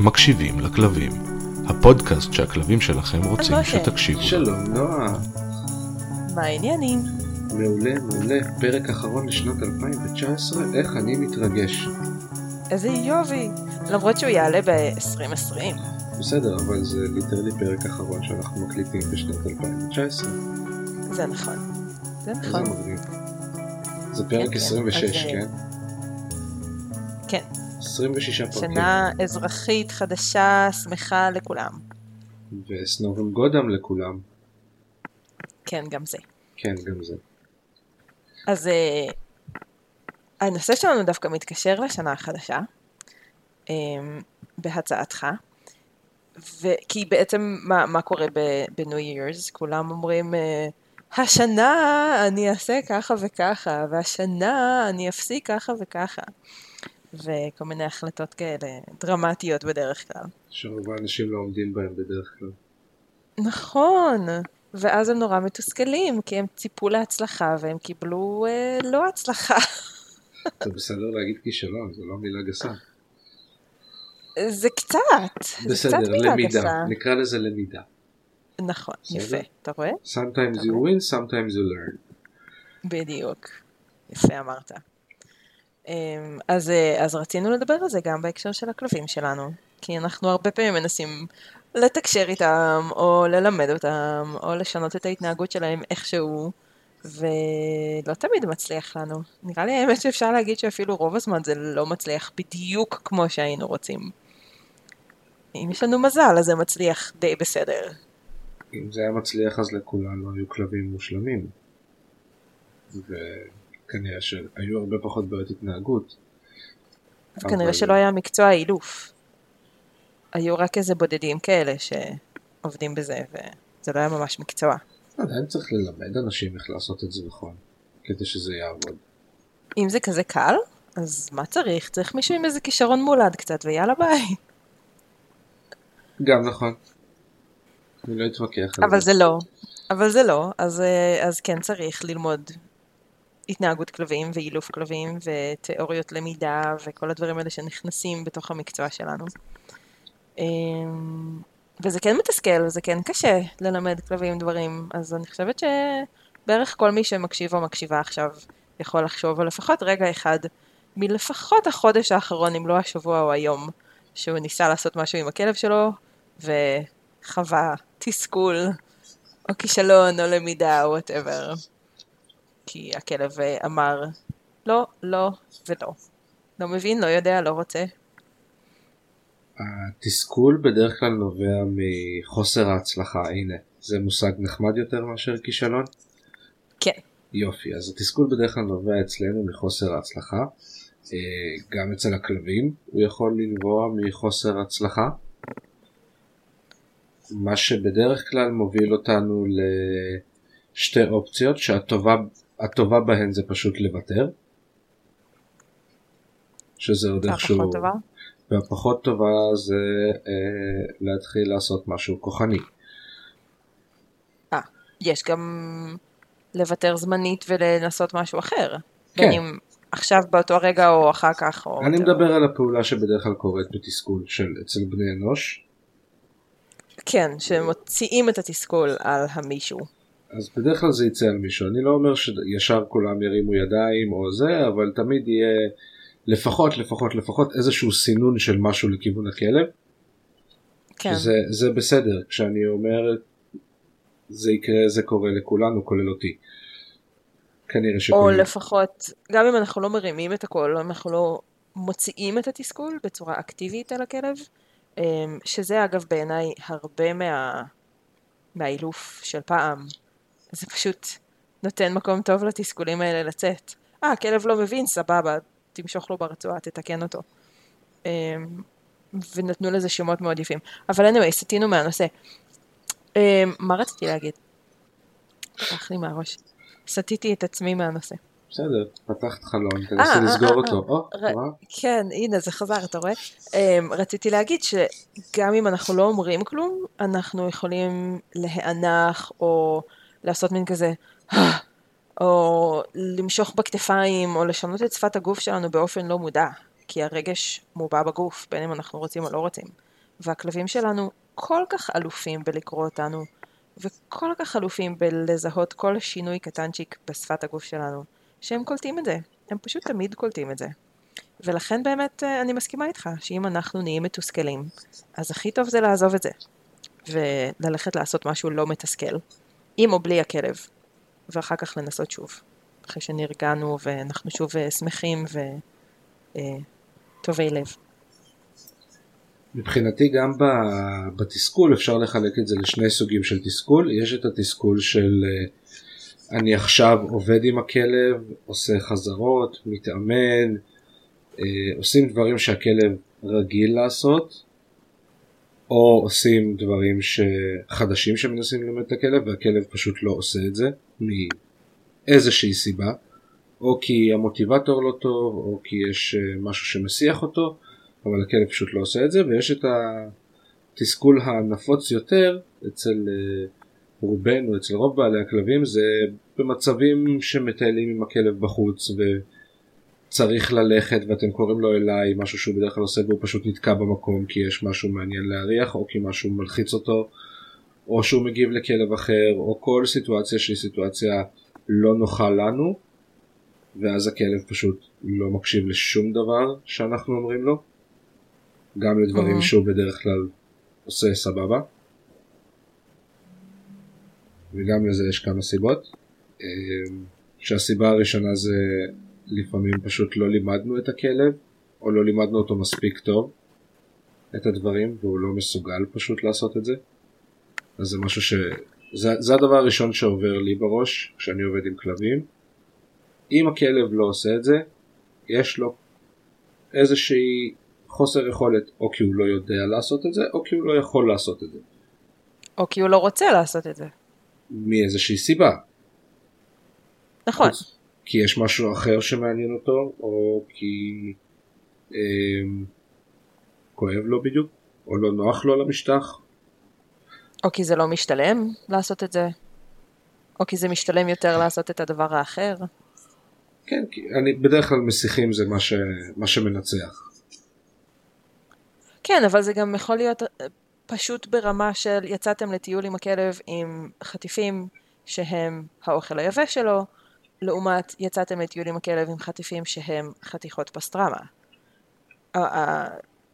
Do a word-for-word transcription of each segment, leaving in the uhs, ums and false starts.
מקשיבים לכלבים, הפודקאסט שהכלבים שלכם רוצים שתקשיבו. שלום נועה. מה העניינים? מעולה, מעולה. פרק אחרון לשנת אלפיים ותשע עשרה, איך אני מתרגש. איזה יובי, למרות שהוא יעלה ב-עשרים עשרים. בסדר, אבל זה ליטרלי פרק אחרון שאנחנו מקליטים בשנת אלפיים ותשע עשרה. זה נכון, זה נכון. זה מגניב. זה פרק כן, עשרים ושש, כן? כן. כן. עשרים ושישה פרקים. שנה אזרחית, חדשה, שמחה לכולם. וסנובים גודם לכולם. כן, גם זה. כן, גם זה. אז uh, הנושא שלנו דווקא מתקשר לשנה החדשה, um, בהצעתך, וכי בעצם מה, מה קורה ב-New Year's? כולם אומרים, uh, השנה אני אעשה ככה וככה, והשנה אני אפסיק ככה וככה. וכל מיני החלטות כאלה דרמטיות בדרך כלל. שרוב האנשים לא עומדים בהם בדרך כלל. נכון, ואז הם נורא מתוסכלים, כי הם ציפו להצלחה והם קיבלו אה, לא הצלחה. זה בסדר להגיד כישלון, זה לא מילה גסה. זה קצת, בסדר, זה קצת מילה למידה. גסה. נקרא לזה למידה. נכון, בסדר? יפה, אתה רואה? Sometimes you win, sometimes you learn. בדיוק, יפה אמרת. אז, אז רצינו לדבר על זה גם בהקשר של הכלבים שלנו, כי אנחנו הרבה פעמים מנסים לתקשר איתם, או ללמד אותם, או לשנות את ההתנהגות שלהם איכשהו, ולא תמיד מצליח לנו. נראה לי האמת שאפשר להגיד שאפילו רוב הזמן זה לא מצליח בדיוק כמו שהיינו רוצים. אם יש לנו מזל, אז זה מצליח די בסדר. אם זה היה מצליח, אז לכולנו היו כלבים מושלמים. ו... כנראה שהיו הרבה פחות בעיות התנהגות. אז כנראה שלא היה מקצוע אילוף. היו רק איזה בודדים כאלה שעובדים בזה, וזה לא היה ממש מקצוע. עדיין צריך ללמד אנשים איך לעשות את זה נכון, כדי שזה יעבוד. אם זה כזה קל, אז מה צריך? צריך מישהו עם איזה כישרון מולד קצת, ויאללה ביי. גם נכון. אני לא אתווכח על זה. אבל זה לא. אבל זה לא. אז, אז כן צריך ללמוד... התנהגות כלבים ואילוף כלבים ותיאוריות למידה וכל הדברים האלה שנכנסים בתוך המקצוע שלנו. וזה כן מתסכל וזה כן קשה ללמד כלבים דברים, אז אני חושבת שבערך כל מי שמקשיב או מקשיבה עכשיו יכול לחשוב על לפחות רגע אחד מלפחות החודש האחרון, אם לא השבוע או היום, שהוא ניסה לעשות משהו עם הכלב שלו וחווה תסכול או כישלון או למידה או whatever. כי הכלב אמר, לא, לא ולא. לא מבין, לא יודע, לא רוצה. התסכול בדרך כלל נובע מחוסר ההצלחה. הנה, זה מושג נחמד יותר מאשר כישלון? כן. יופי, אז התסכול בדרך כלל נובע אצלנו מחוסר ההצלחה. גם אצל הכלבים הוא יכול לנבוע מחוסר הצלחה. מה שבדרך כלל מוביל אותנו לשתי אופציות, שהטובה... הטובה בהן זה פשוט לוותר, שזה עוד איכשהו, והפחות טובה זה אה, להתחיל לעשות משהו כוחני. אה, יש גם לוותר זמנית ולנסות משהו אחר, כן. בין עכשיו באותו רגע או אחר כך. או אני יותר... מדבר על הפעולה שבדרך כלל קורית בתסכול של אצל בני אנוש. כן, שמוציאים את התסכול על המישהו. אז בדרך כלל זה יצא על מישהו, אני לא אומר שישר כולם ירימו ידיים או זה, אבל תמיד יהיה לפחות, לפחות, לפחות איזשהו סינון של משהו לכיוון הכלב. כן. זה, זה בסדר, כשאני אומר זה יקרה, זה קורה לכולנו, כולל אותי. כנראה שכולם. או לפחות, גם אם אנחנו לא מרימים את הכל, אנחנו לא מוציאים את התסכול בצורה אקטיבית על הכלב, שזה אגב בעיניי הרבה מה, מהאילוף של פעם. זה פשוט נותן מקום טוב לתסכולים האלה לצאת. אה, הכלב לא מבין, סבבה, תמשוך לו ברצועה, תתקן אותו. ונתנו לזה שמות מאוד יפים. אבל anyway, סתינו מהנושא. מה רציתי להגיד? פתח לי מהראש. סתיתי את עצמי מהנושא. בסדר, פתחת חלון, תנסי לסגור אותו. כן, הנה, זה חזר, אתה רואה? רציתי להגיד שגם אם אנחנו לא אומרים כלום, אנחנו יכולים להיענח או... לעשות מין כזה, או למשוך בכתפיים, או לשנות את שפת הגוף שלנו באופן לא מודע, כי הרגש מובע בגוף, בין אם אנחנו רוצים או לא רוצים. והכלבים שלנו כל כך אלופים בלקרוא אותנו, וכל כך אלופים בלזהות כל שינוי קטנצ'יק בשפת הגוף שלנו, שהם קולטים את זה. הם פשוט תמיד קולטים את זה. ולכן באמת אני מסכימה איתך, שאם אנחנו נהיים מתוסכלים, אז הכי טוב זה לעזוב את זה, וללכת לעשות משהו לא מתסכל, עם או בלי הכלב, ואחר כך לנסות שוב. אחרי שנרגענו ואנחנו שוב שמחים וטובי לב. מבחינתי גם בתסכול אפשר לחלק את זה לשני סוגים של תסכול. יש את התסכול של אני עכשיו עובד עם הכלב, עושה חזרות, מתאמן, עושים דברים שהכלב רגיל לעשות, או עושים דברים חדשים שמנסים ללמד את הכלב, והכלב פשוט לא עושה את זה, מאיזושהי סיבה, או כי המוטיבטור לא טוב, או כי יש משהו שמסיח אותו, אבל הכלב פשוט לא עושה את זה. ויש את התסכול הנפוץ יותר, אצל רובנו, אצל רוב בעלי הכלבים, זה במצבים שמטיילים עם הכלב בחוץ, וצריך ללכת, ואתם קוראים לו אליי, משהו שהוא בדרך כלל עושה, והוא פשוט נתקע במקום, כי יש משהו מעניין להריח, או כי משהו מלחיץ אותו, או שהוא מגיב לכלב אחר, או כל סיטואציה שהיא סיטואציה לא נוחה לנו, ואז הכלב פשוט לא מקשיב לשום דבר שאנחנו אומרים לו, גם לדברים שהוא בדרך כלל עושה סבבה. וגם לזה יש כמה סיבות, שהסיבה הראשונה זה לפעמים פשוט לא לימדנו את הכלב, או לא לימדנו אותו מספיק טוב את הדברים, והוא לא מסוגל פשוט לעשות את זה. אז זה משהו ש... זה, זה הדבר הראשון שעובר לי בראש כשאני עובד עם כלבים. אם הכלב לא עושה את זה, יש לו איזושהי חוסר יכולת, או כי הוא לא יודע לעשות את זה, או כי הוא לא יכול לעשות את זה. או כי הוא לא רוצה לעשות את זה. מאיזושהי סיבה. נכון. כי יש משהו אחר שמעניין אותו, או כי אה, כואב לו בדיוק, או לא נוח לו למשטח. או כי זה לא משתלם לעשות את זה, או כי זה משתלם יותר לעשות את הדבר האחר. כן, כי אני בדרך כלל מסיחים זה מה, ש, מה שמנצח. כן, אבל זה גם יכול להיות פשוט ברמה של יצאתם לטיול עם הכלב עם חטיפים שהם האוכל היבש שלו, לעומת יצאתם לטיול עם הכלב עם חטיפים שהם חתיכות פסטרמה.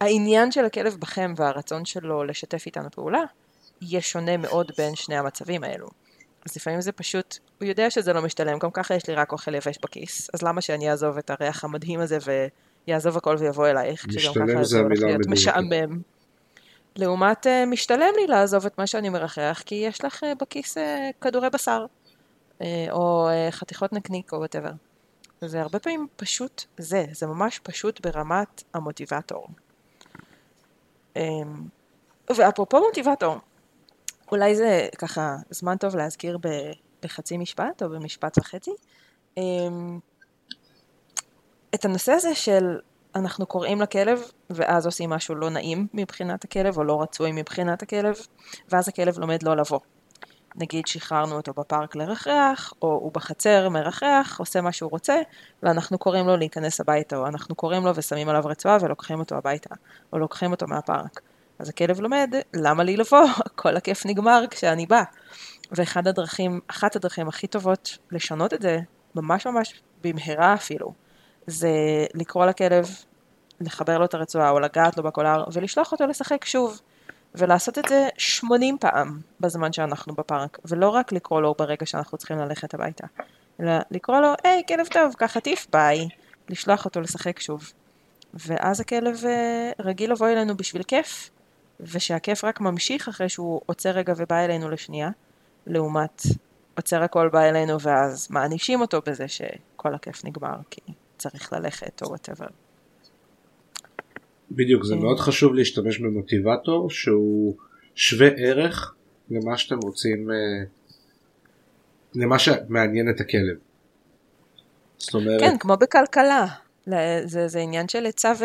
העניין של הכלב בכם והרצון שלו לשתף איתנו פעולה יהיה שונה מאוד בין שני המצבים האלו. אז לפעמים זה פשוט, הוא יודע שזה לא משתלם, גם ככה יש לי רק אוכל יבש בכיס, אז למה שאני אעזוב את הריח המדהים הזה ויעזוב הכל ויבוא אלייך, כשגם ככה זה הולך להיות משעמם. לעומת משתלם לי לעזוב את מה שאני מרחח, כי יש לך בכיס כדורי בשר, או חתיכות נקניק, או whatever. זה הרבה פעמים פשוט זה, זה ממש פשוט ברמת המוטיבטור. ואפרופו מוטיבטור, אולי זה ככה זמן טוב להזכיר בחצי משפט, או במשפט וחצי, את הנושא הזה של אנחנו קוראים לכלב, ואז עושים משהו לא נעים מבחינת הכלב, או לא רצוי מבחינת הכלב, ואז הכלב לומד לא לבוא. נגיד שחררנו אותו בפארק לרחרח, או הוא בחצר מרחרח, עושה מה שהוא רוצה, ואנחנו קוראים לו להיכנס הביתה, או אנחנו קוראים לו ושמים עליו רצועה ולוקחים אותו הביתה, או לוקחים אותו מהפארק. אז הכלב לומד, למה לי לבוא? כל הכיף נגמר כשאני בא. ואחת הדרכים, אחת הדרכים הכי טובות לשנות את זה, ממש ממש במהרה אפילו, זה לקרוא לכלב, לחבר לו את הרצועה, או לגעת לו בקולר, ולשלוח אותו לשחק שוב, ולעשות את זה שמונים פעם בזמן שאנחנו בפארק, ולא רק לקרוא לו ברגע שאנחנו צריכים ללכת הביתה, אלא לקרוא לו, היי, כלב טוב, כך עטיף, ביי, לשלוח אותו לשחק שוב. ואז הכלב רגיל לבוא אלינו בשביל כיף, ושהכיף רק ממשיך אחרי שהוא עוצר רגע ובא אלינו לשנייה, לעומת עוצר הכל בא אלינו, ואז מענישים אותו בזה שכל הכיף נגמר, כי צריך ללכת או whatever. בדיוק, זה מאוד חשוב להשתמש במוטיבטור, שהוא שווה ערך למה שאתם רוצים, למה שמעניין את הכלב. זאת אומרת... כן, כמו בכלכלה. זה, זה עניין של עצה ו...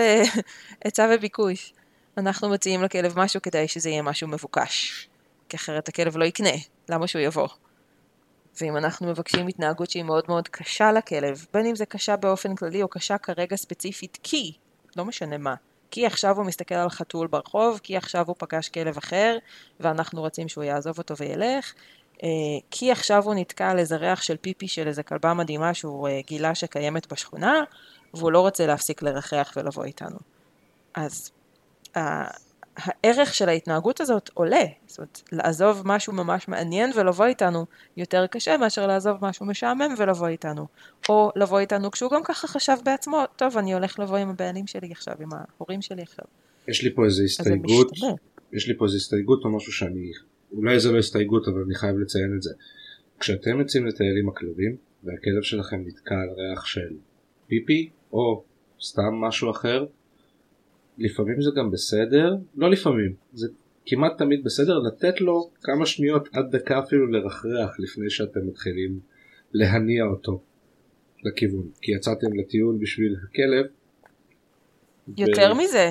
עצה וביקוש. אנחנו מציעים לכלב משהו כדי שזה יהיה משהו מבוקש, כי אחרת הכלב לא יקנה, למה שהוא יבוא? ואם אנחנו מבקשים התנהגות שהיא מאוד מאוד קשה לכלב, בין אם זה קשה באופן כללי או קשה כרגע ספציפית, כי, לא משנה מה, כי עכשיו הוא מסתכל על חתול ברחוב, כי עכשיו הוא פגש כלב אחר, ואנחנו רוצים שהוא יעזוב אותו וילך, כי עכשיו הוא נתקע על איזה ריח של פיפי של איזה כלבה מדהימה שהוא גילה שקיימת בשכונה, והוא לא רוצה להפסיק לרחח ולבוא איתנו. אז הערך של ההתנהגות הזאת עולה, זאת אומרת, לעזוב משהו ממש מעניין ולבוא איתנו יותר קשה מאשר לעזוב משהו משעמם ולבוא איתנו, או לבוא איתנו כשהוא גם ככה חשב בעצמו, טוב, אני הולך לבוא עם הבעלים שלי עכשיו, עם ההורים שלי עכשיו. יש לי פה איזו הסתייגות, יש לי פה איזו הסתייגות או משהו שאני, אולי זה לא הסתייגות, אבל אני חייב לציין את זה. כשאתם יוצאים לטיילים הכלבים, והכלב שלכם נתקע על ריח של פיפי, או סתם משהו אחר, לפעמים זה גם בסדר, לא לפעמים, זה כמעט תמיד בסדר, לתת לו כמה שניות עד דקה אפילו לרחרח לפני שאתם מתחילים להניע אותו לכיוון, כי יצאתם לטיול בשביל הכלב. יותר ו... מזה,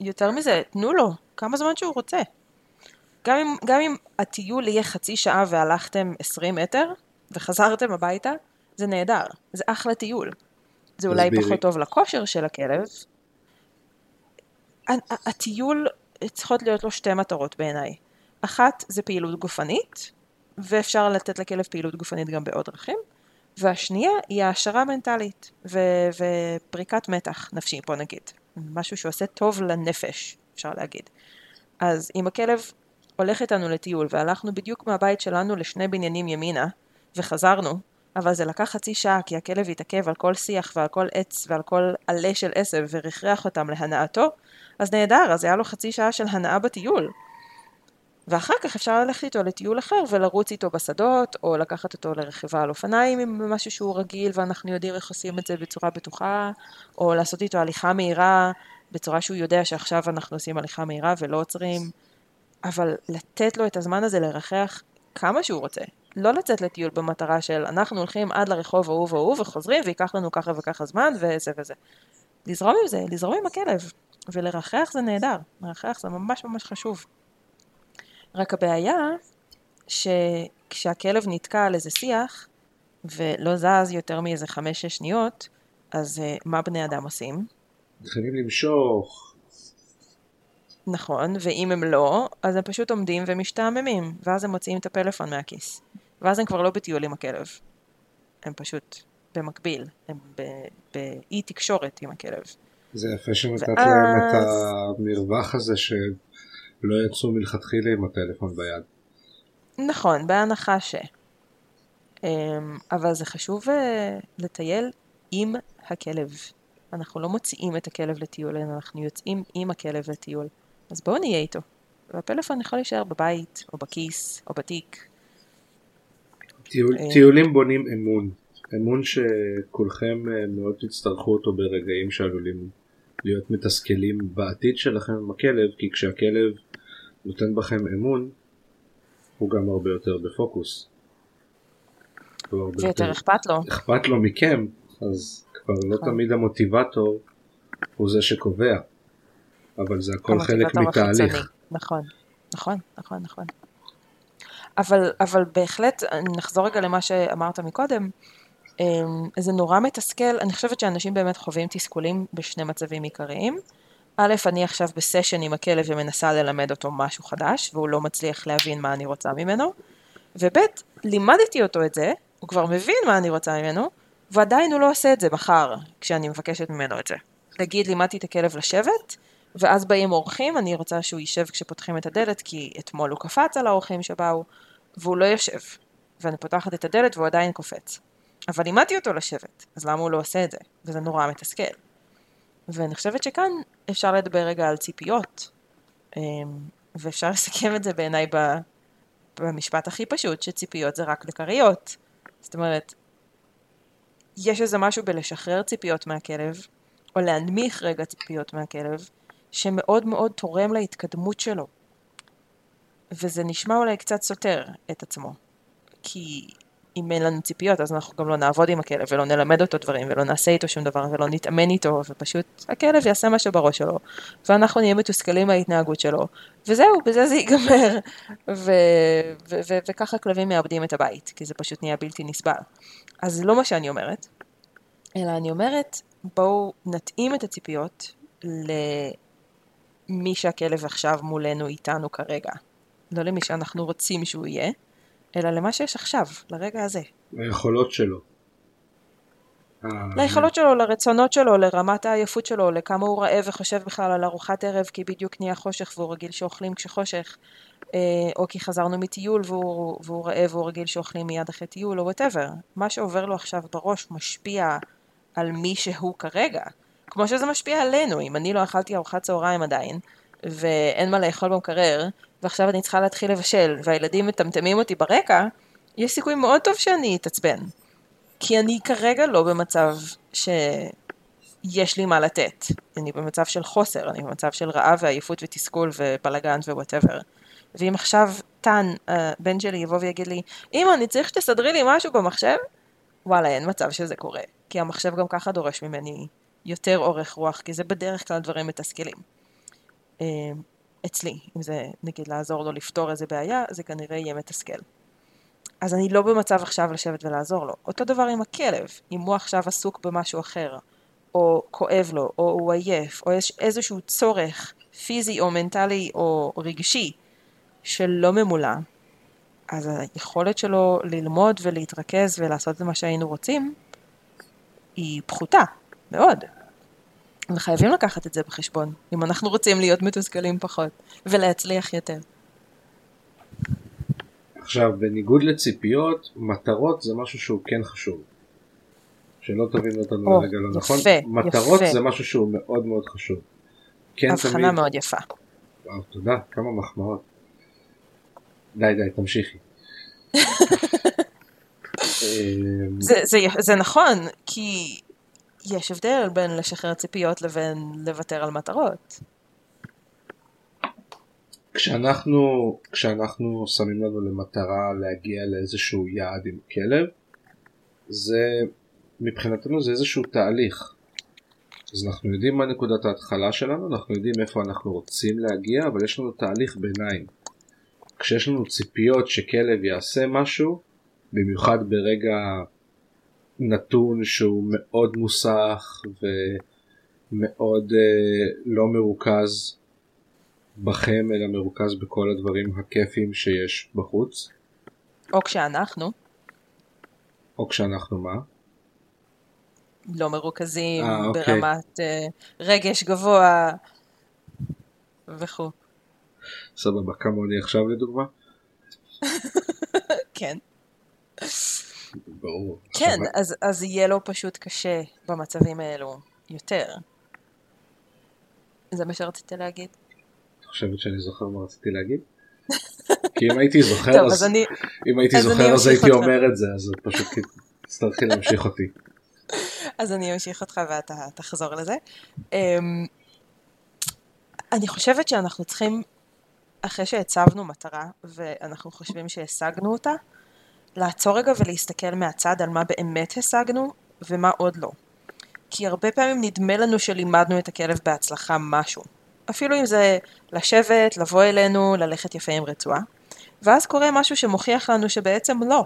יותר מזה, תנו לו כמה זמן שהוא רוצה. גם אם, גם אם הטיול יהיה חצי שעה והלכתם עשרים מטר וחזרתם הביתה, זה נהדר, זה אחלה טיול. זה אולי בירי. פחות טוב לכושר של הכלב, הטיול צריכות להיות לו שתי מטרות בעיניי. אחת זה פעילות גופנית, ואפשר לתת לכלב פעילות גופנית גם בעוד דרכים, והשנייה היא העשרה מנטלית, ו- ופריקת מתח נפשי, פה נגיד. משהו שעושה טוב לנפש, אפשר להגיד. אז אם הכלב הולך איתנו לטיול, והלכנו בדיוק מהבית שלנו לשני בניינים ימינה, וחזרנו, אבל זה לקח חצי שעה, כי הכלב התעכב על כל שיח ועל כל עץ ועל כל עלה של עשב, ורחרח אותם להנאתו, אז נהדר, אז היה לו חצי שעה של הנאה בטיול. ואחר כך אפשר ללכת איתו לטיול אחר ולרוץ איתו בשדות, או לקחת אותו לרכיבה על אופניים עם משהו שהוא רגיל, ואנחנו יודעים איך עושים את זה בצורה בטוחה, או לעשות איתו הליכה מהירה, בצורה שהוא יודע שעכשיו אנחנו עושים הליכה מהירה ולא עוצרים, אבל לתת לו את הזמן הזה לרחח כמה שהוא רוצה. לא לצאת לטיול במטרה של אנחנו הולכים עד לרחוב ההוא והוא וחוזרים, ויקח לנו ככה וככה זמן וזה וזה. לזרום עם זה, לזרום עם הכלב. ולרחח זה נהדר, לרחח זה ממש ממש חשוב. רק הבעיה, שכשהכלב נתקע על איזה שיח, ולא זז יותר מאיזה חמש-שש שניות, אז מה בני אדם עושים? מתחילים למשוך. נכון, ואם הם לא, אז הם פשוט עומדים ומשתעממים, ואז הם מוציאים את הפלאפון מהכיס. ואז הם כבר לא בטיול עם הכלב. הם פשוט במקביל, הם באי-תקשורת עם הכלב. זה יפה שנתת ואז... להם את המרווח הזה שלא יצאו מלכתחילה עם הטלפון ביד. נכון, בהנחה ש... אבל זה חשוב לטייל עם הכלב. אנחנו לא מוציאים את הכלב לטיול, אנחנו יוצאים עם הכלב לטיול. אז בואו נהיה איתו. והפלאפון יכול להישאר בבית, או בכיס, או בתיק. טיול, טיולים בונים אמון. אמון שכולכם מאוד תצטרכו אותו ברגעים שעלולים להיות מתסכלים בעתיד שלכם עם הכלב, כי כשהכלב נותן בכם אמון, הוא גם הרבה יותר בפוקוס. ויותר אכפת לו. אכפת לו מכם, אז כבר לא תמיד המוטיבטור הוא זה שקובע. אבל זה הכל חלק מתהליך. נכון, נכון, נכון, נכון. אבל, אבל בהחלט, נחזור רגע למה שאמרת מקודם, זה נורא מתסכל, אני חושבת שאנשים באמת חווים תסכולים בשני מצבים עיקריים. א', אני עכשיו בסשן עם הכלב ומנסה ללמד אותו משהו חדש, והוא לא מצליח להבין מה אני רוצה ממנו, וב', לימדתי אותו את זה, הוא כבר מבין מה אני רוצה ממנו, ועדיין הוא לא עושה את זה מחר, כשאני מבקשת ממנו את זה. נגיד, לימדתי את הכלב לשבת, ואז באים אורחים, אני רוצה שהוא יישב כשפותחים את הדלת, כי אתמול הוא קפץ על האורחים שבאו, והוא לא יושב. ואני פותחת את הדלת והוא עדיין קופץ. אבל לימדתי אותו לשבת, אז למה הוא לא עושה את זה? וזה נורא מתסכל. ואני חושבת שכאן אפשר לדבר רגע על ציפיות, ואפשר לסכם את זה בעיניי במשפט הכי פשוט, שציפיות זה רק לקריות. זאת אומרת, יש איזה משהו בלשחרר ציפיות מהכלב, או להנמיך רגע ציפיות מהכלב, שמאוד מאוד תורם להתקדמות שלו. וזה נשמע אולי קצת סותר את עצמו. כי אם אין לנו ציפיות, אז אנחנו גם לא נעבוד עם הכלב, ולא נלמד אותו דברים, ולא נעשה איתו שום דבר, ולא נתאמן איתו, ופשוט הכלב יעשה משהו בראש שלו, ואנחנו נהיה מתוסכלים מההתנהגות שלו, וזהו, בזה זה ייגמר, וככה כלבים מאבדים את הבית, כי זה פשוט נהיה בלתי נסבל. אז לא מה שאני אומרת, אלא אני אומרת, בואו נתאים את הציפיות למי שהכלב עכשיו מולנו איתנו כרגע, לא למי שאנחנו רוצים שהוא יהיה, אלא למה שיש עכשיו, לרגע הזה. ליכולות שלו. ליכולות שלו, לרצונות שלו, לרמת העייפות שלו, לכמה הוא רעב וחושב בכלל על ארוחת ערב, כי בדיוק נהיה חושך והוא רגיל שאוכלים כשחושך, או כי חזרנו מטיול והוא, והוא רעב והוא רגיל שאוכלים מיד אחרי טיול, או whatever. מה שעובר לו עכשיו בראש משפיע על מי שהוא כרגע, כמו שזה משפיע עלינו. אם אני לא אכלתי ארוחת צהריים עדיין, ואין מה לאכול במקרר, ועכשיו אני צריכה להתחיל לבשל, והילדים מטמטמים אותי ברקע, יש סיכוי מאוד טוב שאני אתעצבן. כי אני כרגע לא במצב שיש לי מה לתת. אני במצב של חוסר, אני במצב של רעב ועייפות ותסכול ובלגן ווואטאבר. ואם עכשיו טן, הבן שלי, יבוא ויגיד לי, אמא, אני צריך שתסדרי לי משהו במחשב? וואלה, אין מצב שזה קורה. כי המחשב גם ככה דורש ממני יותר אורך רוח, כי זה בדרך כלל דברים מתסכלים. אצלי, אם זה נגיד לעזור לו לפתור איזה בעיה, זה כנראה יהיה מתסכל. אז אני לא במצב עכשיו לשבת ולעזור לו. אותו דבר עם הכלב, אם הוא עכשיו עסוק במשהו אחר, או כואב לו, או הוא עייף, או יש איזשהו צורך פיזי או מנטלי או רגשי שלא ממולא, אז היכולת שלו ללמוד ולהתרכז ולעשות את מה שהיינו רוצים, היא פחותה מאוד. וחייבים לקחת את זה בחשבון, אם אנחנו רוצים להיות מתוסכלים פחות, ולהצליח יותר. עכשיו, בניגוד לציפיות, מטרות זה משהו שהוא כן חשוב. שלא תבינו אותנו או, לרגע לא יפה, נכון. יפה. מטרות יפה. זה משהו שהוא מאוד מאוד חשוב. כן, הבחנה תמיד... מאוד יפה. וואו, תודה, כמה מחמאות. די, די, תמשיכי. זה, זה, זה נכון, כי... יש הבדל בין לשחרר ציפיות לבין לוותר על מטרות. כשאנחנו, כשאנחנו שמים לנו למטרה להגיע לאיזשהו יעד עם כלב, זה, מבחינתנו זה איזשהו תהליך. אז אנחנו יודעים מה נקודת ההתחלה שלנו, אנחנו יודעים איפה אנחנו רוצים להגיע, אבל יש לנו תהליך ביניים. כשיש לנו ציפיות שכלב יעשה משהו, במיוחד ברגע נתון שהוא מאוד מוסח ומאוד אה, לא מרוכז בכם, אלא מרוכז בכל הדברים הכיפים שיש בחוץ. או כשאנחנו. או כשאנחנו מה? לא מרוכזים 아, ברמת אה, רגש גבוה וכו'. סבבה, כמה אני עכשיו לדוגמה? כן. ברור. כן, אז, אז יהיה לו פשוט קשה במצבים האלו יותר. זה מה שרציתי להגיד? את חושבת שאני זוכר מה רציתי להגיד? כי אם הייתי זוכר, טוב, אז, אז, אני, אם הייתי אז, זוכר, אז הייתי אותך. אומר את זה, אז פשוט תצטרכי להמשיך אותי. אז אני אמשיך אותך ואתה תחזור לזה. אני חושבת שאנחנו צריכים, אחרי שהצבנו מטרה ואנחנו חושבים שהשגנו אותה, לעצור רגע ולהסתכל מהצד על מה באמת השגנו ומה עוד לא. כי הרבה פעמים נדמה לנו שלימדנו את הכלב בהצלחה משהו. אפילו אם זה לשבת, לבוא אלינו, ללכת יפה עם רצועה. ואז קורה משהו שמוכיח לנו שבעצם לא.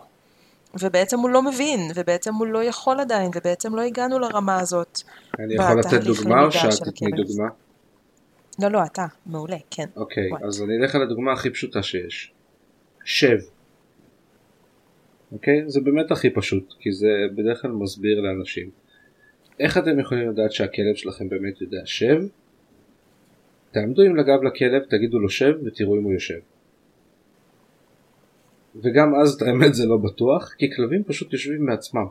ובעצם הוא לא מבין, ובעצם הוא לא יכול עדיין, ובעצם לא הגענו לרמה הזאת. אני יכול לתת דוגמה או שאת תתני דוגמה? לא, לא, אתה. מעולה, כן. אוקיי, אז אני אלך על הדוגמה הכי פשוטה שיש. שב. אוקיי? זה באמת הכי פשוט, כי זה בדרך כלל מסביר לאנשים. איך אתם יכולים לדעת שהכלב שלכם באמת יודע שב? תעמדו עם לגב לכלב, תגידו לו שב ותראו אם הוא יושב. וגם אז האמת זה לא בטוח, כי כלבים פשוט יושבים מעצמם.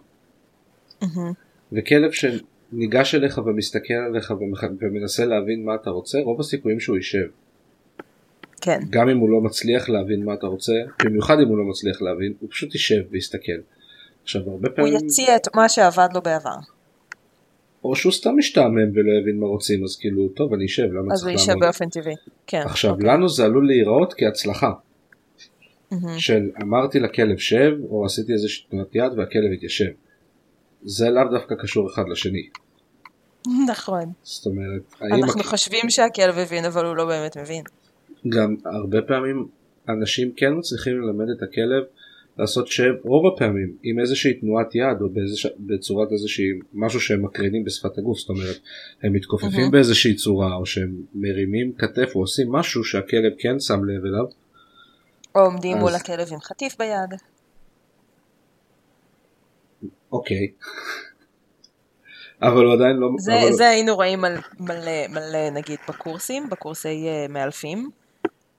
וכלב שניגש אליך ומסתכל עליך ומנסה להבין מה אתה רוצה, רוב הסיכויים שהוא יישב. כן. גם אם הוא לא מצליח להבין מה אתה רוצה, במיוחד אם הוא לא מצליח להבין, הוא פשוט יישב ויסתכל. עכשיו, הרבה פעמים... הוא יציע את מה שעבד לו בעבר. או שהוא סתם משתעמם ולא יבין מה רוצים, אז כאילו, טוב, אני יישב, למה צריך להבין? אז הוא יישב באופן טבעי, כן. עכשיו, אוקיי. לנו זה עלול להיראות כהצלחה. של אמרתי לכלב שב, או עשיתי איזושהי תנועת יד והכלב התיישב. זה לאו דווקא קשור אחד לשני. נכון. זאת אומרת, אנחנו חושבים שהכלב מבין, אבל הוא לא באמת מבין. גם הרבה פעמים אנשים כן מצליחים ללמד את הכלב לעשות שב, רוב הפעמים, עם איזושהי תנועת יד, או בצורת איזושהי, משהו שהם מקרינים בשפת הגוף, זאת אומרת, הם מתכופפים באיזושהי צורה, או שהם מרימים כתף, או עושים משהו שהכלב כן שם לב אליו. או עומדים מול הכלב עם חטיף ביד. אוקיי. אבל הוא עדיין לא... זה היינו רואים מלא, נגיד, בקורסים, בקורסי מאלפים.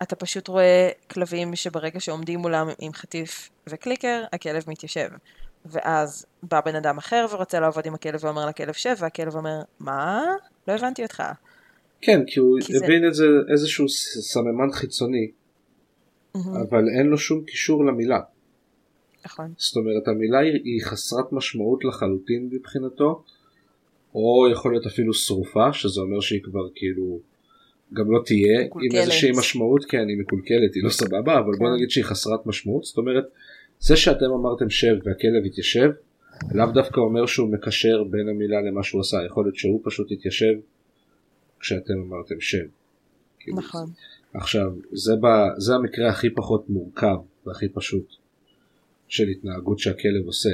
אתה פשוט רואה כלבים שברגע שעומדים מולם עם חטיף וקליקר, הכלב מתיישב. ואז בא בן אדם אחר ורוצה לעבוד עם הכלב ואומר לכלב שב, והכלב אומר, מה? לא הבנתי אותך. כן, כי הוא הבין את זה איזשהו סממן חיצוני, אבל אין לו שום קישור למילה. נכון. זאת אומרת, המילה היא חסרת משמעות לחלוטין מבחינתו, או יכול להיות אפילו שרופה, שזה אומר שהיא כבר כאילו... גם לא תהיה, עם איזושהי משמעות, כן, היא מקולקלת, היא לא סבבה, אבל בוא נגיד שהיא חסרת משמעות, זאת אומרת, זה שאתם אמרתם שב והכלב התיישב, לאו דווקא אומר שהוא מקשר בין המילה למה שהוא עשה, יכול להיות שהוא פשוט התיישב כשאתם אמרתם שב. נכון. עכשיו, זה המקרה הכי פחות מורכב והכי פשוט של התנהגות שהכלב עושה.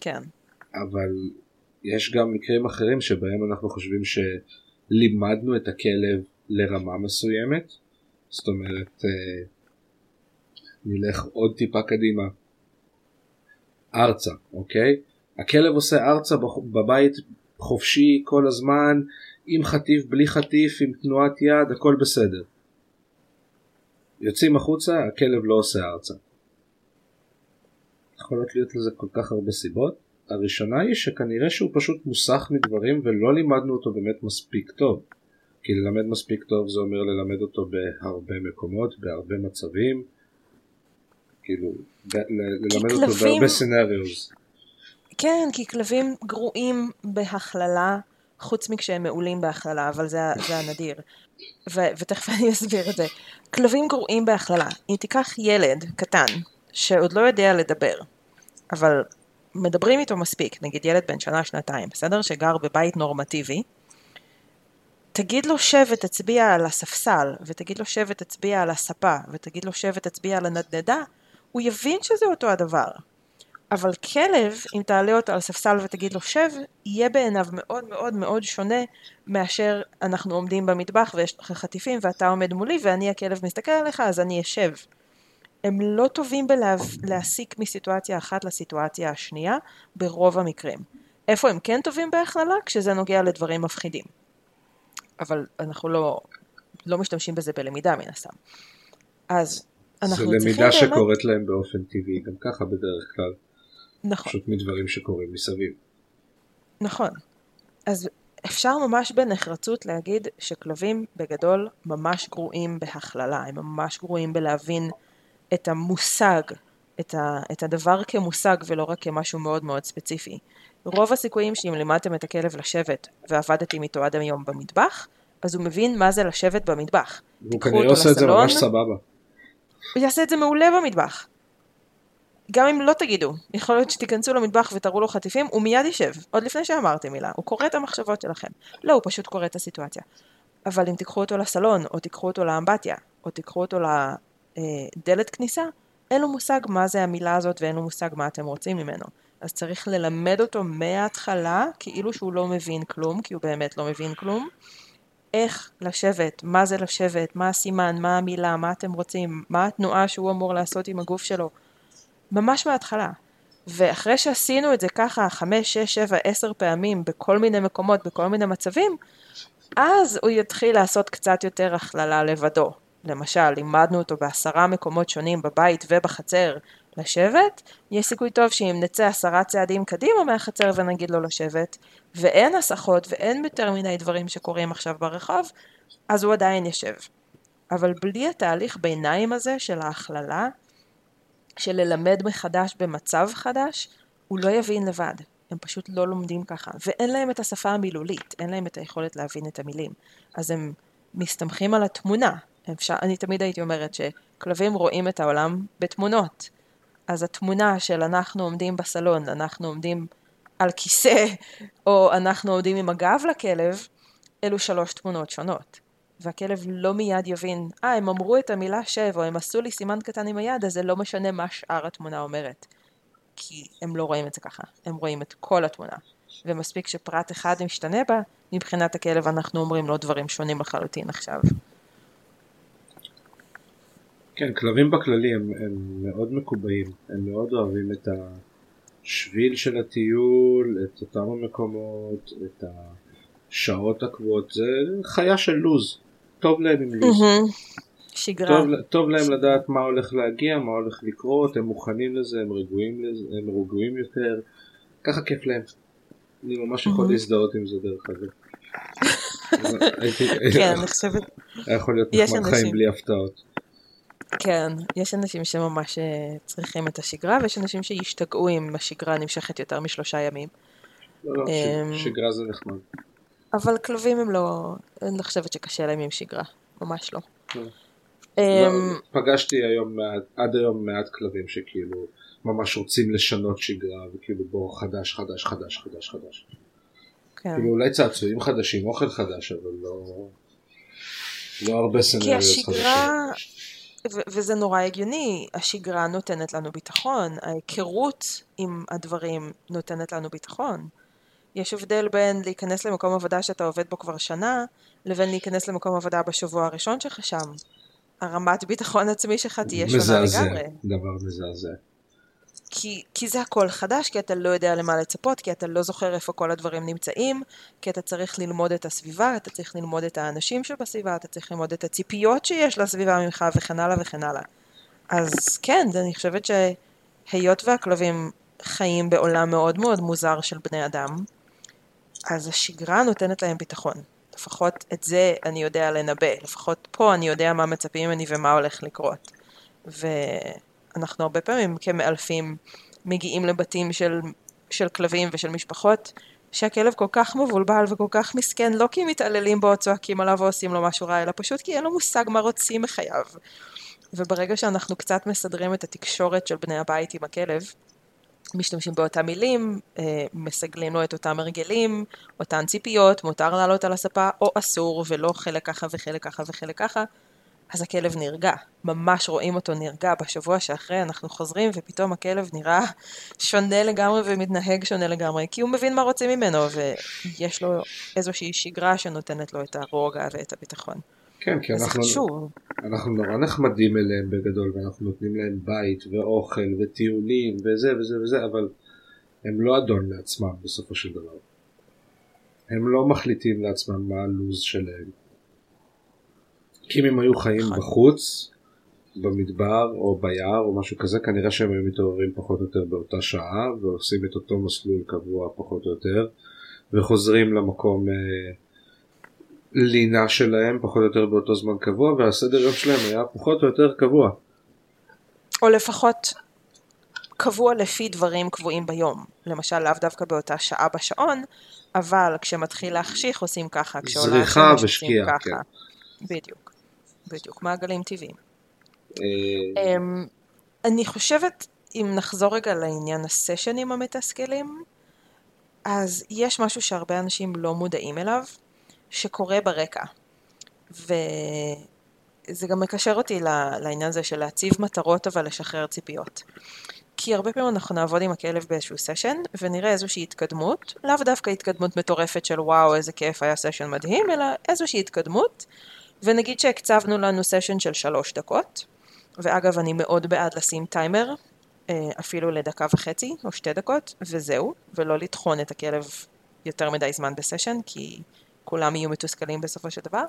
כן. אבל יש גם מקרים אחרים שבהם אנחנו חושבים ש... לימדנו את הכלב לרמה מסוימת, זאת אומרת נלך עוד טיפה קדימה ארצה, אוקיי? הכלב עושה ארצה בבית חופשי כל הזמן, עם חטיף, בלי חטיף, עם תנועת יד, הכל בסדר. יוצאים החוצה, הכלב לא עושה ארצה. יכולות להיות לזה כל כך הרבה סיבות. הראשונה היא שכנראה שהוא פשוט מוסך מדברים ולא לימדנו אותו באמת מספיק טוב, כי ללמד מספיק טוב זה אומר ללמד אותו בהרבה מקומות, בהרבה מצבים, כאילו ללמד אותו בהרבה סנריוז. כן, כי כלבים גרועים בהכללה חוץ מכשהם מעולים בהכללה, אבל זה הנדיר, ותכף אני אסביר את זה. כלבים גרועים בהכללה. אם תיקח ילד קטן שעוד לא יודע לדבר, אבל מדברים איתו מספיק, נגיד ילד בן שנה, שנתיים, בסדר? שגר בבית נורמטיבי, תגיד לו שב ותצביע על הספסל, ותגיד לו שב ותצביע על הספה, ותגיד לו שב ותצביע על הנדנדה, הוא יבין שזה אותו הדבר. אבל כלב, אם תעלה אותו על ספסל ותגיד לו שב, יהיה בעיניו מאוד מאוד מאוד שונה, מאשר אנחנו עומדים במטבח ויש לך חטיפים, ואתה עומד מולי ואני הכלב מסתכל עליך, אז אני אשב. הם לא טובים בלהסיק מסיטואציה אחת לסיטואציה השנייה, ברוב המקרים. איפה הם כן טובים בהכללה? כשזה נוגע לדברים מפחידים. אבל אנחנו לא, לא משתמשים בזה בלמידה מן הסתם. אז אנחנו צריכים... זה למידה שקורית להם באופן טבעי, גם ככה בדרך כלל. נכון. פשוט מדברים שקורים מסביב. נכון. אז אפשר ממש בנחרצות להגיד שכלבים בגדול ממש גרועים בהכללה, הם ממש גרועים בלהבין... את המושג, את, ה, את הדבר כמושג ולא רק כמשהו מאוד מאוד ספציפי. רוב הסיכויים שאם לימדתם את הכלב לשבת ועבדתם איתו עד היום במטבח, אז הוא מבין מה זה לשבת במטבח. הוא כנראה עושה את זה ממש סבבה. הוא יעשה את זה מעולה במטבח. גם אם לא תגידו, יכול להיות שתיכנסו למטבח ותראו לו חטיפים, הוא מיד יישב, עוד לפני שאמרתי מילה. הוא קורא את המחשבות שלכם. לא, הוא פשוט קורא את הסיטואציה. אבל אם תיקחו אותו לסלון, או תיקחו אותו לאמבטיה, או תיקחו אותו ל... דלת כניסה, אין לו מושג מה זה המילה הזאת ואין לו מושג מה אתם רוצים ממנו. אז צריך ללמד אותו מההתחלה, כאילו שהוא לא מבין כלום, כי הוא באמת לא מבין כלום, איך לשבת, מה זה לשבת, מה הסימן, מה המילה, מה אתם רוצים, מה התנועה שהוא אמור לעשות עם הגוף שלו. ממש מההתחלה. ואחרי שעשינו את זה ככה, חמש, שש, שבע, עשר פעמים, בכל מיני מקומות, בכל מיני מצבים, אז הוא יתחיל לעשות קצת יותר הכללה לבדו. למשל, לימדנו אותו בעשרה מקומות שונים בבית ובחצר לשבת, יש סיכוי טוב שאם נצא עשרה צעדים קדימה מהחצר ונגיד לו לשבת, ואין הסחות ואין יותר מיני דברים שקורים עכשיו ברחוב, אז הוא עדיין ישב. אבל בלי התהליך ביניים הזה של ההכללה, של ללמד מחדש במצב חדש, הוא לא יבין לבד. הם פשוט לא לומדים ככה. ואין להם את השפה המילולית, אין להם את היכולת להבין את המילים. אז הם מסתמכים על התמונה. אפשר, אני תמיד הייתי אומרת שכלבים רואים את העולם בתמונות. אז התמונה של אנחנו עומדים בסלון, אנחנו עומדים על כיסא, או אנחנו עומדים עם הגב לכלב, אלו שלוש תמונות שונות. והכלב לא מיד יבין, אה, הם אמרו את המילה שב, או הם עשו לי סימן קטן עם היד, אז זה לא משנה מה שאר התמונה אומרת. כי הם לא רואים את זה ככה, הם רואים את כל התמונה. ומספיק שפרט אחד משתנה בה, מבחינת הכלב אנחנו אומרים לו דברים שונים לחלוטין עכשיו. כן, כלבים בכללי הם, הם מאוד מקובעים, הם מאוד אוהבים את השביל של הטיול, את אותם המקומות, את השעות הקבועות, זה חיה של לוז, טוב להם עם לוז. שגרה. טוב, טוב להם לדעת מה הולך להגיע, מה הולך לקרות, הם מוכנים לזה, הם רגועים, לזה, הם רגועים יותר, ככה כיף להם. אני ממש יכול להזדהות עם זה דרך כלל. כן, אני חושבת... יכול להיות נחמד חיים בלי הפתעות. כן, יש אנשים שממש צריכים את השגרה, ויש אנשים שישתגעו אם השגרה נמשכת יותר משלושה ימים. לא, לא, שגרה זה נחמד. אבל כלבים הם לא... אני חושבת שקשה להם עם שגרה, ממש לא. פגשתי עד היום מעט כלבים שכאילו... ממש רוצים לשנות שגרה, וכאילו בור חדש, חדש, חדש, חדש, חדש. כן. כאילו אולי צעצועים חדשים, אוכל חדש, אבל לא... לא הרבה סנריות חדשים. כי השגרה, ו- וזה נורא הגיוני, השגרה נותנת לנו ביטחון, ההיכרות עם הדברים נותנת לנו ביטחון. יש הבדל בין להיכנס למקום עבודה שאתה עובד בו כבר שנה, לבין להיכנס למקום עבודה בשבוע הראשון שלך שם. הרמת ביטחון עצמי שלך תהיה שונה לגמרי. דבר מזעזע. כי, כי זה הכל חדש, כי אתה לא יודע למה לצפות, כי אתה לא זוכר איפה כל הדברים נמצאים, כי אתה צריך ללמוד את הסביבה, אתה צריך ללמוד את האנשים שבסביבה, אתה צריך ללמוד את הציפיות שיש לסביבה ממך וכן הלאה וכן הלאה. אז כן, אני חושבת שהיות והכלבים חיים בעולם מאוד מאוד מוזר של בני אדם, אז השגרה נותנת להם ביטחון. לפחות את זה אני יודע לנבא, לפחות פה אני יודע מה מצפים ממני ומה הולך לקרות. ו... אנחנו הרבה פעמים כמאלפים מגיעים לבתים של, של כלבים ושל משפחות, שהכלב כל כך מבולבל וכל כך מסכן, לא כי מתעללים בו, צועקים עליו ועושים לו משהו רע, אלא פשוט כי אין לו מושג מה רוצים מחייו. וברגע שאנחנו קצת מסדרים את התקשורת של בני הבית עם הכלב, משתמשים באותם מילים, מסגלים לו את אותם הרגלים, אותן ציפיות, מותר לעלות על הספה, או אסור, ולא חלק ככה וחלק ככה וחלק ככה, אז הכלב נרגע, ממש רואים אותו נרגע, בשבוע שאחרי אנחנו חוזרים ופתאום הכלב נראה שונה לגמרי ומתנהג שונה לגמרי, כי הוא מבין מה רוצים ממנו ויש לו איזושהי שגרה שנותנת לו את הרוגע ואת הביטחון. כן, כי אנחנו, אנחנו נורא נחמדים אליהם בגדול ואנחנו נותנים להם בית ואוכל וטיולים וזה וזה וזה, אבל הם לא אדון לעצמם בסופו של דבר. הם לא מחליטים לעצמם מה הלוז שלהם. כי אם הם היו חיים בחוץ, במדבר או ביער או משהו כזה, כנראה שהם היו מתעוררים פחות או יותר באותה שעה, ועושים את אותו מסלול קבוע פחות או יותר, וחוזרים למקום אה, לינה שלהם פחות או יותר באותו זמן קבוע, והסדר יום שלהם היה פחות או יותר קבוע. או לפחות קבוע לפי דברים קבועים ביום. למשל, לאו דווקא באותה שעה בשעון, אבל כשמתחיל להחשיך עושים ככה, כשעולה החמש עושים ככה. כן. בדיוק, בדיוק, מעגלים טבעיים. אני חושבת, אם נחזור רגע לעניין הסשנים המתסכלים, אז יש משהו שהרבה אנשים לא מודעים אליו, שקורה ברקע. וזה גם מקשר אותי לעניין הזה של להציב מטרות, אבל לשחרר ציפיות. כי הרבה פעמים אנחנו נעבוד עם הכלב באיזשהו סשן, ונראה איזושהי התקדמות, לאו דווקא התקדמות מטורפת של וואו, איזה כיף, היה סשן מדהים, אלא איזושהי התקדמות, ונגיד שהקצבנו לנו סשן של שלוש דקות, ואגב אני מאוד בעד לשים טיימר, אפילו לדקה וחצי או שתי דקות, וזהו, ולא לטחון את הכלב יותר מדי זמן בסשן, כי כולם יהיו מתוסכלים בסופו של דבר.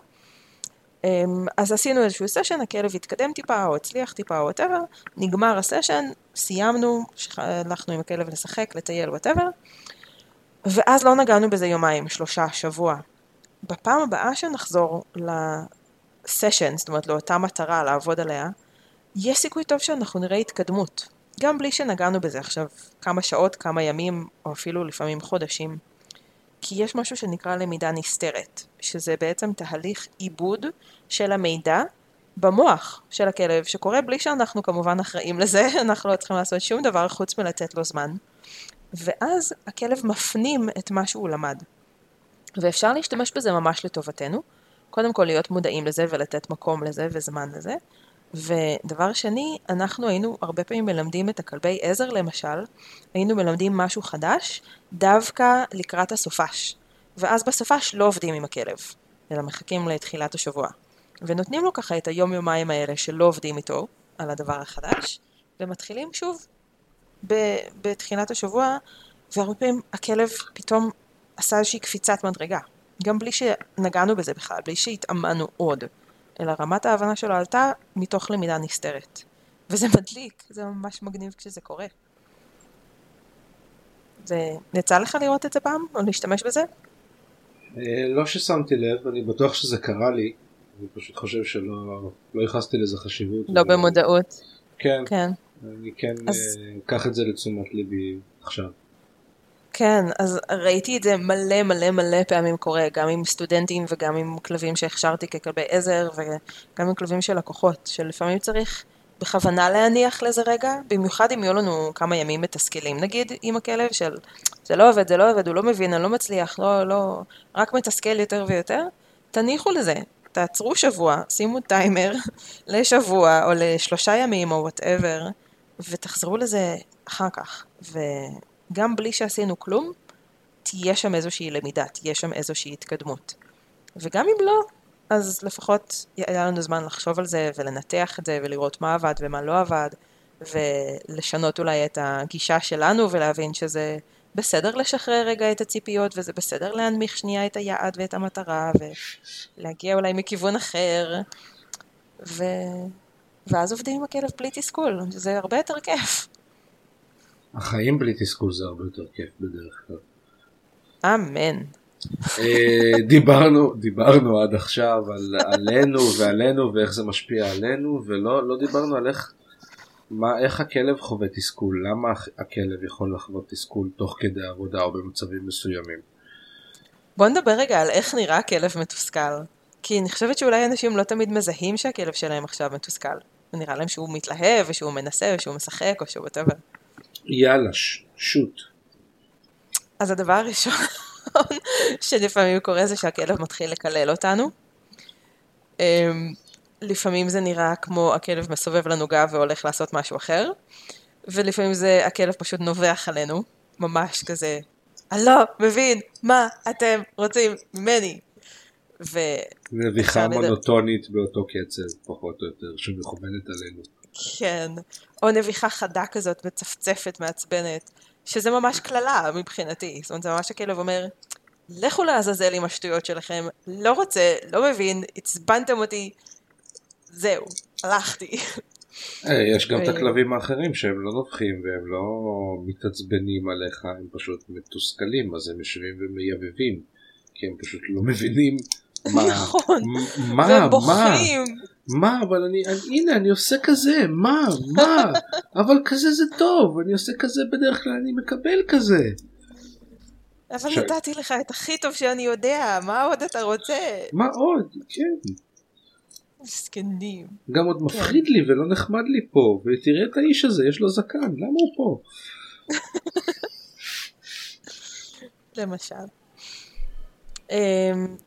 אז עשינו איזשהו סשן, הכלב התקדם טיפה או הצליח טיפה או whatever, נגמר הסשן, סיימנו, הלכנו עם הכלב לשחק, לטייל whatever, ואז לא נגענו בזה יומיים, שלושה, שבוע. בפעם הבאה שנחזור לסשן, זאת אומרת לאותה מטרה לעבוד עליה, יש סיכוי טוב שאנחנו נראה התקדמות, גם בלי שנגענו בזה עכשיו כמה שעות, כמה ימים, או אפילו לפעמים חודשים. כי יש משהו שנקרא למידה נסתרת, שזה בעצם תהליך עיבוד של המידע במוח של הכלב, שקורה בלי שאנחנו כמובן אחראים לזה, אנחנו לא צריכים לעשות שום דבר חוץ מלתת לו זמן. ואז הכלב מפנים את מה שהוא למד. ואפשר להשתמש בזה ממש לטובתנו. קודם כל להיות מודעים לזה ולתת מקום לזה וזמן לזה. ודבר שני, אנחנו היינו הרבה פעמים מלמדים את הכלבי עזר למשל, היינו מלמדים משהו חדש דווקא לקראת הסופש. ואז בסופש לא עובדים עם הכלב, אלא מחכים לתחילת השבוע. ונותנים לו ככה את היום יומיים האלה שלא עובדים איתו על הדבר החדש, ומתחילים שוב בתחילת השבוע, והרבה פעמים הכלב פתאום עשה איזושהי קפיצת מדרגה. גם בלי שנגענו בזה בכלל, בלי שהתאמנו עוד, אלא רמת ההבנה שלו עלתה מתוך למידה נסתרת. וזה מדליק, זה ממש מגניב כשזה קורה. זה... נצא לך לראות את זה פעם, או להשתמש בזה? לא ששמתי לב, אני בטוח שזה קרה לי, אני פשוט חושב שלא לא ייחסתי לזה חשיבות. לא אבל... במודעות. כן, כן. אני כן אז... אקח את זה לתשומת ליבי עכשיו. כן, אז ראיתי את זה מלא מלא מלא פעמים קורה, גם עם סטודנטים וגם עם כלבים שהכשרתי ככלבי עזר, וגם עם כלבים של לקוחות, שלפעמים צריך בכוונה להניח לזה רגע, במיוחד אם יהיו לנו כמה ימים מתסכלים, נגיד עם הכלב של זה לא עובד, זה לא עובד, הוא לא מבין, אני לא מצליח, לא, לא, רק מתסכל יותר ויותר, תניחו לזה, תעצרו שבוע, שימו טיימר לשבוע או לשלושה ימים או whatever, ותחזרו לזה אחר כך, ו... גם בלי שעשינו כלום, תהיה שם איזושהי למידה, תהיה שם איזושהי התקדמות. וגם אם לא, אז לפחות היה לנו זמן לחשוב על זה, ולנתח את זה, ולראות מה עבד ומה לא עבד, ולשנות אולי את הגישה שלנו, ולהבין שזה בסדר לשחרר רגע את הציפיות, וזה בסדר להנמיך שנייה את היעד ואת המטרה, ולהגיע אולי מכיוון אחר, ו... ואז עובדים עם הכלב בלי תסכול, זה הרבה יותר כיף. החיים בלי תסכול זה הרבה יותר כיף בדרך כלל. אמן. דיברנו, דיברנו עד עכשיו על, עלינו ועלינו ואיך זה משפיע עלינו, ולא לא דיברנו על איך, מה, איך הכלב חווה תסכול, למה הכלב יכול לחוות תסכול תוך כדי עבודה או במצבים מסוימים. בוא נדבר רגע על איך נראה כלב מתוסכל, כי אני חושבת שאולי אנשים לא תמיד מזהים שהכלב שלהם עכשיו מתוסכל, ונראה להם שהוא מתלהב ושהוא מנסה ושהוא משחק או שהוא בטבע. יאללה, שוט. אז הדבר הראשון שלפעמים קורה זה שהכלב מתחיל לקלל אותנו. לפעמים זה נראה כמו הכלב מסובב לנו גב והולך לעשות משהו אחר, ולפעמים זה הכלב פשוט נובח עלינו, ממש כזה, אני לא מבין מה אתם רוצים ממני. נביחה מונוטונית באותו קצב, פחות או יותר, שמכוונת עלינו. כן, או נביחה חדה כזאת, מצפצפת, מעצבנת, שזה ממש כללה מבחינתי, זאת אומרת, זה ממש הכלב אומר, לכו לעזאזל עם השטויות שלכם, לא רוצה, לא מבין, הצבנתם אותי, זהו, הלכתי. יש גם את הכלבים האחרים שהם לא נובחים, והם לא מתעצבנים עליך, הם פשוט מתוסכלים, אז הם יושבים ומייבבים, כי הם פשוט לא מבינים מה, מה, והם בוחרים. מה, אבל אני, אני, הנה, אני עושה כזה, מה, מה, אבל כזה זה טוב, אני עושה כזה בדרך כלל, אני מקבל כזה. אבל ש... נתתי לך את הכי טוב שאני יודע, מה עוד אתה רוצה? מה עוד, כן. מסכנים. גם עוד כן. מפחיד לי ולא נחמד לי פה, ותראה את האיש הזה, יש לו זקן, למה הוא פה? למשל.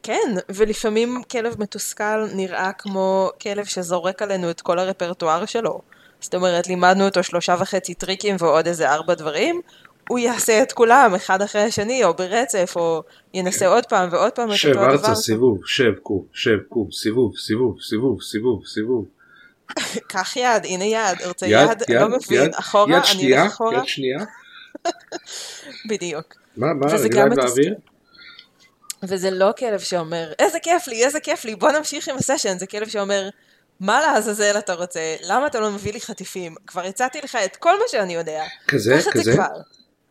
כן, ולפעמים כלב מתוסכל נראה כמו כלב שזורק עלינו את כל הרפרטואר שלו. זאת אומרת, לימדנו אותו שלושה וחצי טריקים ועוד איזה ארבע דברים, הוא יעשה את כולם אחד אחרי השני, או ברצף, או ינסה עוד פעם ועוד פעם את אותו הדבר. שב ארצה, סיבוב, שב קום, שב קום, סיבוב, סיבוב, סיבוב, סיבוב, סיבוב. קח יד, הנה יד, ארצה יד, לא מבין, אחורה, אני אלך אחורה. יד שנייה, יד שנייה. בדיוק. מה, מה, אני לא מעביר? וזה לא כלב שאומר, איזה כיף לי, איזה כיף לי, בוא נמשיך עם הסשן. זה כלב שאומר, מה לעזאזל אתה רוצה? למה אתה לא מביא לי חטיפים? כבר הצעתי לך את כל מה שאני יודע. כזה, כזה. כזה,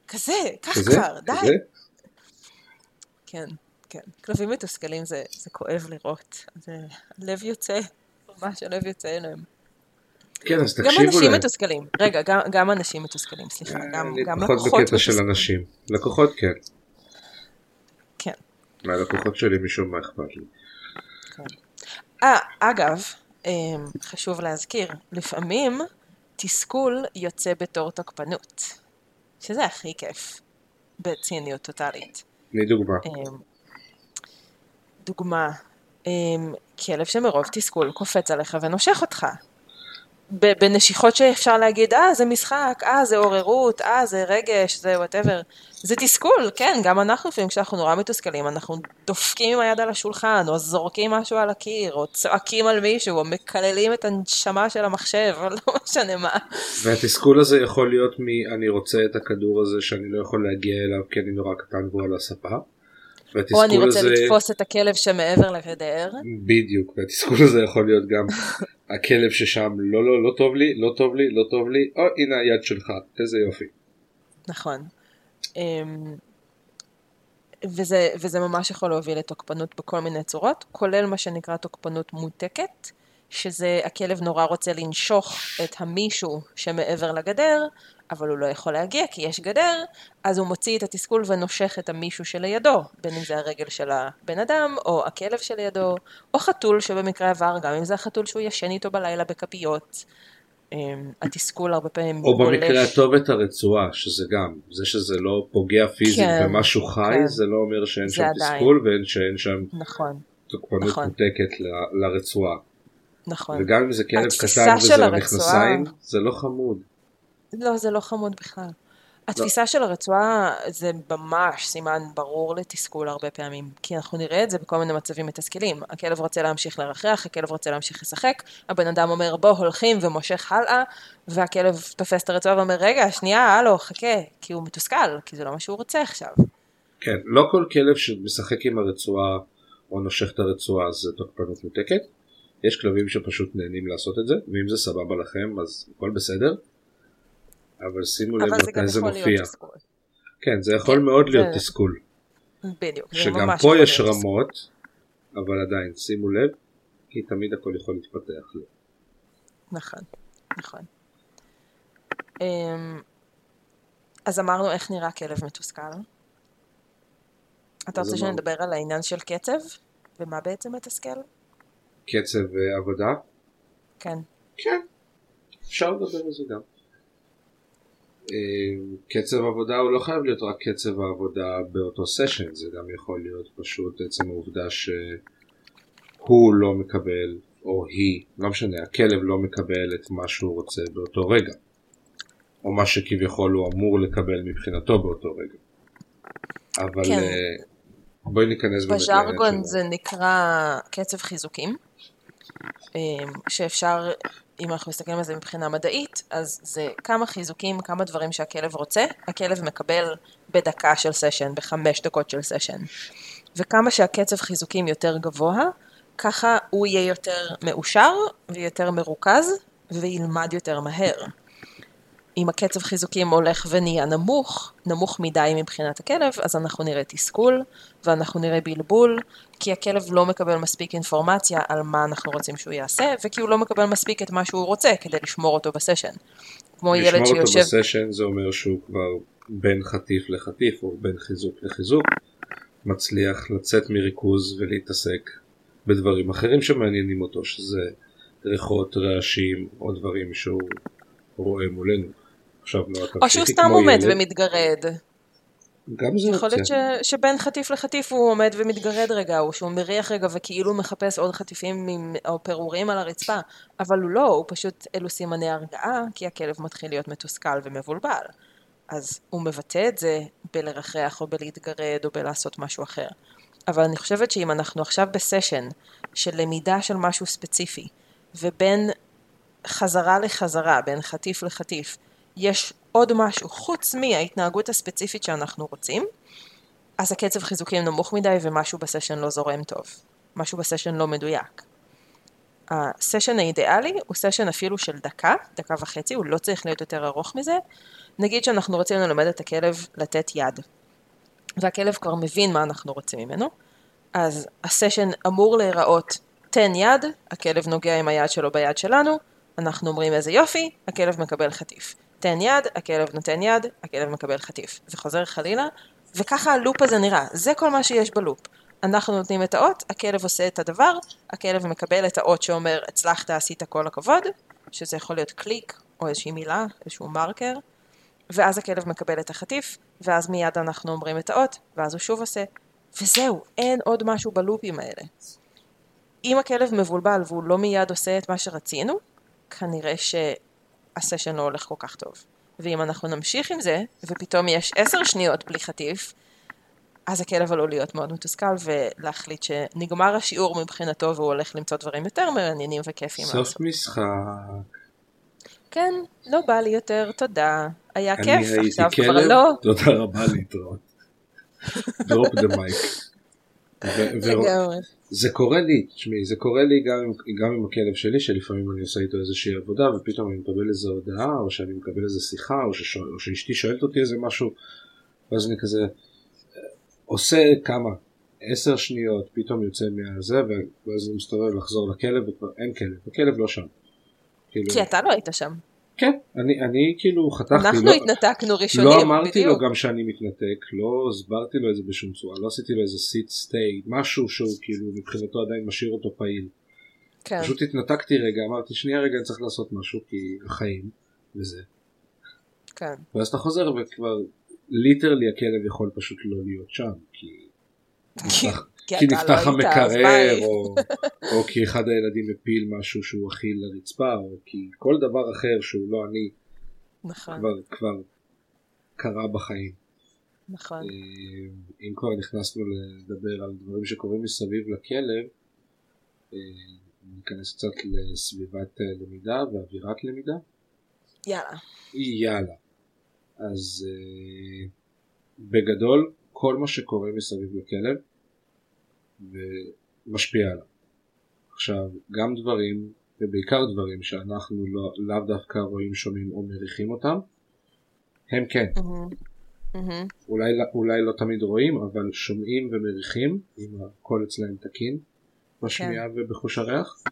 כזה, כך כזה, כבר, כזה. די. כן, כן. כלבים מתוסכלים זה, זה כואב לראות. זה לב יוצא, ממש הלב יוצא אליהם. כן, אז תקשיבו להם. גם אנשים מתוסכלים. רגע, גם, גם אנשים מתוסכלים, סליחה. גם, גם לקוחות מתוסכלים. בקטע של אנשים. לקוחות, כן. מהלקוחות שלי משום מה אכפת לי. אגב, חשוב להזכיר, לפעמים תסכול יוצא בתור תוקפנות, שזה הכי כיף בציניות טוטלית. מדוגמה. דוגמה, כלב שמרוב תסכול קופץ עליך ונושך אותך. בנשיכות שאפשר להגיד, אה, זה משחק, אה, זה עוררות, אה, זה רגש, זה whatever. זה תסכול, כן, גם אנחנו, כשאנחנו נורא מתוסכלים, אנחנו דופקים עם היד על השולחן, או זורקים משהו על הקיר, או צועקים על מישהו, או מקללים את הנשמה של המחשב, לא משנה מה. והתסכול הזה יכול להיות מ- אני רוצה את הכדור הזה שאני לא יכול להגיע אליו, כי אני נורא קטן והוא על הספה. או אני רוצה הזה... לתפוס את הכלב שמעבר לגדר. בדיוק, והתסכול הזה יכול להיות גם הכלב ששם לא, לא, לא טוב לי, לא טוב לי, לא טוב לי, או הנה היד שלך, איזה יופי. נכון. וזה, וזה ממש יכול להוביל לתוקפנות בכל מיני צורות, כולל מה שנקרא תוקפנות מותקת, שזה הכלב נורא רוצה לנשוך את המישהו שמעבר לגדר, אבל הוא לא יכול להגיע כי יש גדר, אז הוא מוציא את התסכול ונושך את המישהו שלידו, בין אם זה הרגל של הבן אדם, או הכלב שלידו, או חתול שבמקרה עבר, גם אם זה החתול שהוא ישן איתו בלילה בקפיות, התסכול הרבה פעמים... או במקרה הטוב את הרצועה, שזה גם, זה שזה לא פוגע פיזית במשהו חי, זה לא אומר שאין שם תסכול, ואין שם תוקפנות מותקת לרצועה. נכון. וגם אם זה כלב קטן וזה במכנסיים, זה לא חמוד. לא, זה לא חמוד בכלל. התפיסה של הרצועה זה ממש סימן ברור לתסכול הרבה פעמים, כי אנחנו נראה את זה בכל מיני מצבים מתסכלים. הכלב רוצה להמשיך לרחרח, הכלב רוצה להמשיך לשחק, הבן אדם אומר בוא הולכים ומושך הלאה, והכלב תופס את הרצועה ואומר רגע, שנייה, הלו, חכה, כי הוא מתוסכל, כי זה לא מה שהוא רוצה עכשיו. כן, לא כל כלב שמשחק עם הרצועה או נושך את הרצועה זה תוקפנות מותקת. יש כלבים שפשוט נהנים לעשות את זה, ואם זה סבבה לכם, אז הכל בסדר. אבל שימו לב מתי זה מופיע. כן, זה יכול מאוד להיות תסכול. בדיוק. שגם פה יש רמות, אבל עדיין, שימו לב, כי תמיד הכל יכול להתפתח. נכון, נכון. אז אמרנו איך נראה כלב מתוסכל. אתה רוצה שנדבר על העניין של קצב, ומה בעצם מתסכל? קצב עבודה? כן. כן, אפשר לדבר על זה גם. קצב עבודה הוא לא חייב להיות רק קצב העבודה באותו סשן, זה גם יכול להיות פשוט עצם העובדה שהוא לא מקבל, או היא, לא משנה, הכלב לא מקבל את מה שהוא רוצה באותו רגע, או מה שכביכול הוא אמור לקבל מבחינתו באותו רגע. אבל כן. בואי ניכנס באמת. בז'רגון זה נקרא קצב חיזוקים, שאפשר... אם אנחנו מסתכלים על זה מבחינה מדעית, אז זה כמה חיזוקים, כמה דברים שהכלב רוצה, הכלב מקבל בדקה של סשן, בחמש דקות של סשן. וכמה שהקצב חיזוקים יותר גבוה, ככה הוא יהיה יותר מאושר ויותר מרוכז וילמד יותר מהר. אם הקצב חיזוקים הולך ונהיה נמוך, נמוך מדי מבחינת הכלב, אז אנחנו נראה תסכול ואנחנו נראה בלבול, כי הכלב לא מקבל מספיק אינפורמציה על מה אנחנו רוצים שהוא יעשה, וכי הוא לא מקבל מספיק את מה שהוא רוצה כדי לשמור אותו בסשן. כמו ילד שיושב... לשמור אותו בסשן זה אומר שהוא כבר בין חטיף לחטיף או בין חיזוק לחיזוק, מצליח לצאת מריכוז ולהתעסק בדברים אחרים שמעניינים אותו, שזה ריחות, רעשים או דברים שהוא רואה מולנו. או שהוא סתם עומד ומתגרד. גם זה יכול להיות שבין חטיף לחטיף הוא עומד ומתגרד רגע, או שהוא מריח רגע וכאילו מחפש עוד חטיפים או פירורים על הרצפה, אבל הוא לא, הוא פשוט אלו סימני הרגעה, כי הכלב מתחיל להיות מתוסכל ומבולבל. אז הוא מבטא את זה בלרחח או בלהתגרד או בלעשות משהו אחר. אבל אני חושבת שאם אנחנו עכשיו בסשן של למידה של משהו ספציפי, ובין חזרה לחזרה, בין חטיף לחטיף, יש עוד משהו חוץ מההתנהגות הספציפית שאנחנו רוצים, אז הקצב חיזוקים נמוך מדי ומשהו בסשן לא זורם טוב. משהו בסשן לא מדויק. הסשן האידיאלי הוא סשן אפילו של דקה, דקה וחצי, הוא לא צריך להיות יותר ארוך מזה. נגיד שאנחנו רוצים ללמד את הכלב לתת יד, והכלב כבר מבין מה אנחנו רוצים ממנו, אז הסשן אמור להיראות תן יד, הכלב נוגע עם היד שלו ביד שלנו, אנחנו אומרים איזה יופי, הכלב מקבל חטיף. תן יד, הכלב נותן יד, הכלב מקבל חטיף. זה חוזר חלילה, וככה הלופ הזה נראה. זה כל מה שיש בלופ. אנחנו נותנים את האות, הכלב עושה את הדבר, הכלב מקבל את האות שאומר, הצלחת, עשית כל הכבוד, שזה יכול להיות קליק, או איזושהי מילה, איזשהו מרקר, ואז הכלב מקבל את החטיף, ואז מיד אנחנו אומרים את האות, ואז הוא שוב עושה, וזהו, אין עוד משהו בלופים האלה. אם הכלב מבולבל והוא לא מיד עושה את מה שרצינו, כנראה שהסשן לא הולך כל כך טוב. ואם אנחנו נמשיך עם זה, ופתאום יש עשר שניות בלי חטיף, אז הכלב עלול להיות מאוד מתוסכל, ולהחליט שנגמר השיעור מבחינתו, והוא הולך למצוא דברים יותר מעניינים וכיפים. סוף משחק. כן, לא בא לי יותר, תודה. היה כיף, עכשיו כבר לא. תודה רבה להתראות. דרופ דה מייק. זה קורה לי, תשמעי, זה קורה לי גם עם הכלב שלי, שלפעמים אני עושה איתו איזושהי עבודה, ופתאום אני מקבל איזו הודעה, או שאני מקבל איזו שיחה, או שאשתי שואלת אותי איזה משהו, ואז אני כזה... עושה כמה, עשר שניות, פתאום יוצא מהזה, ואז הוא מסתובב לחזור לכלב, אין כלב, הכלב לא שם. כי אתה לא היית שם. כן, אני כאילו חתכתי. אנחנו התנתקנו ראשונים. לא אמרתי לו גם שאני מתנתק, לא הסברתי לו איזה בשום צורה, לא עשיתי לו איזה sit stay, משהו שהוא כאילו מבחינתו עדיין משאיר אותו פעיל. פשוט התנתקתי רגע, אמרתי שנייה רגע, אני צריך לעשות משהו, כי החיים וזה. כן. ואז אתה חוזר וכבר... ליטרלי הכלב יכול פשוט לא להיות שם, כי נפתח המקרר, או כי אחד הילדים מפיל משהו שהוא אכיל לרצפה, או כי כל דבר אחר שהוא לא אני, כבר קרה בחיים. נכון. אם כבר נכנסנו לדבר על דברים שקורים מסביב לכלב, ניכנס קצת לסביבת למידה ואווירת למידה. יאללה. יאללה. אז uh, בגדול כל מה שקורה מסביב לכלב ומשפיע עליו. עכשיו גם דברים, ובעיקר דברים שאנחנו לא, לאו דווקא רואים, שומעים או מריחים אותם, הם כן. Mm-hmm. Mm-hmm. אולי, אולי לא תמיד רואים, אבל שומעים ומריחים, אם הכל אצלהם תקין, בשמיעה okay. ובחוש הריח.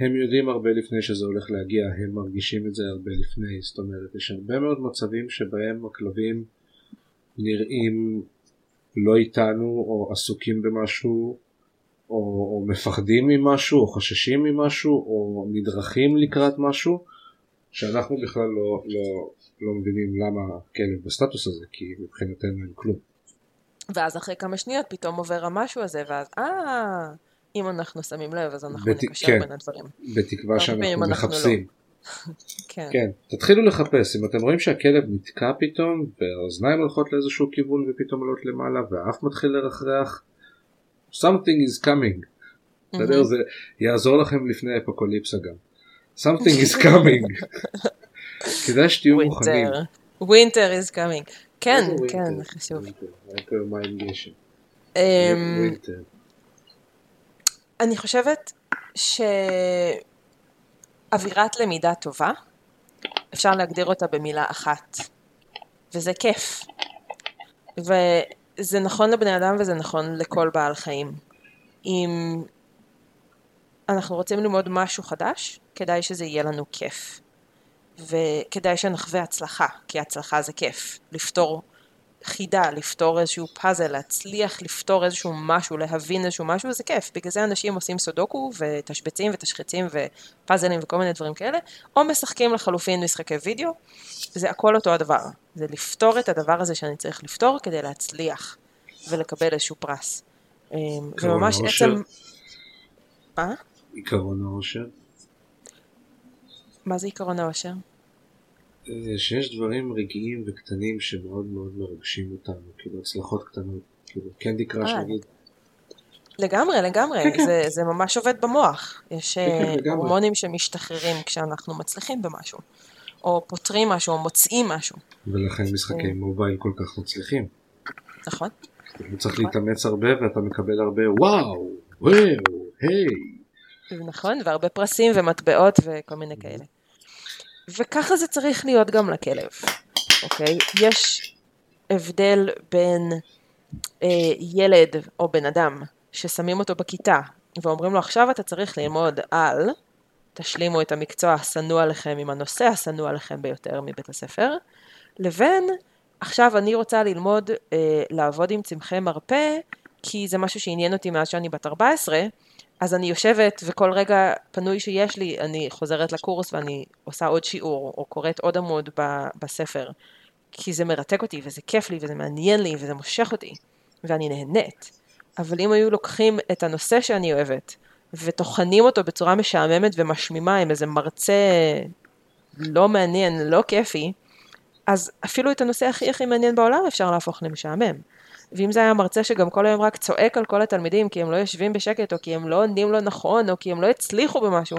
הם יודעים הרבה לפני שזה הולך להגיע, הם מרגישים את זה הרבה לפני, זאת אומרת, יש הרבה מאוד מצבים שבהם הכלבים נראים לא איתנו, או עסוקים במשהו, או, או מפחדים ממשהו, או חששים ממשהו, או נדרכים לקראת משהו, שאנחנו בכלל לא, לא, לא מבינים למה הכלב בסטטוס הזה, כי מבחינתנו אין כלום. ואז אחרי כמה שניות פתאום עובר המשהו הזה, ואז אה... אם אנחנו שמים לב, אז אנחנו בת... נקשר כן. בין הדברים. בתקווה שאנחנו מחפשים. לא. כן. כן. תתחילו לחפש. אם אתם רואים שהכלב נתקע פתאום, והאוזניים הולכות לאיזשהו כיוון, ופתאום עולות למעלה, והאף מתחיל לרחרח, something is coming. Mm-hmm. בסדר? זה יעזור לכם לפני האפוקוליפסה גם. something is coming. כדאי שתהיו winter. מוכנים. winter is coming. כן, winter, כן, winter, חשוב. winter, winter, my nation. Um... winter. אני חושבת שאווירת למידה טובה, אפשר להגדיר אותה במילה אחת, וזה כיף. וזה נכון לבני אדם וזה נכון לכל בעל חיים. אם אנחנו רוצים ללמוד משהו חדש, כדאי שזה יהיה לנו כיף. וכדאי שנחווה הצלחה, כי הצלחה זה כיף. לפתור חידה, לפתור איזשהו פאזל, להצליח לפתור איזשהו משהו, להבין איזשהו משהו, זה כיף. בגלל זה אנשים עושים סודוקו ותשבצים ותשחצים ופאזלים וכל מיני דברים כאלה, או משחקים לחלופין משחקי וידאו, זה הכל אותו הדבר. זה לפתור את הדבר הזה שאני צריך לפתור כדי להצליח ולקבל איזשהו פרס. וממש עצם... מה? עיקרון העושר. מה זה עיקרון העושר? שיש דברים רגעיים וקטנים שמאוד מאוד מרגשים אותנו, כאילו הצלחות קטנות, כאילו קנדי קראש נגיד. לגמרי, לגמרי, זה, זה ממש עובד במוח. יש הורמונים שמשתחררים כשאנחנו מצליחים במשהו, או פותרים משהו, או מוצאים משהו. ולכן משחקי מובייל כל כך מצליחים. נכון. אתה צריך להתאמץ הרבה ואתה מקבל הרבה וואו, וואו, היי. נכון, והרבה פרסים ומטבעות וכל מיני כאלה. וככה זה צריך להיות גם לכלב, אוקיי? יש הבדל בין אה, ילד או בן אדם ששמים אותו בכיתה ואומרים לו עכשיו אתה צריך ללמוד על, תשלימו את המקצוע הסנוע לכם עם הנושא הסנוע לכם ביותר מבית הספר, לבין עכשיו אני רוצה ללמוד אה, לעבוד עם צמחי מרפא כי זה משהו שעניין אותי מאז שאני בת ארבע עשרה, אז אני יושבת וכל רגע פנוי שיש לי, אני חוזרת לקורס ואני עושה עוד שיעור, או קוראת עוד עמוד בספר, כי זה מרתק אותי, וזה כיף לי, וזה מעניין לי, וזה מושך אותי, ואני נהנית. אבל אם היו לוקחים את הנושא שאני אוהבת, ותוכנים אותו בצורה משעממת ומשמימה, עם איזה מרצה לא מעניין, לא כיפי, אז אפילו את הנושא הכי הכי מעניין בעולם אפשר להפוך למשעמם. ואם זה היה מרצה שגם כל היום רק צועק על כל התלמידים, כי הם לא יושבים בשקט, או כי הם לא עונים לו נכון, או כי הם לא הצליחו במשהו,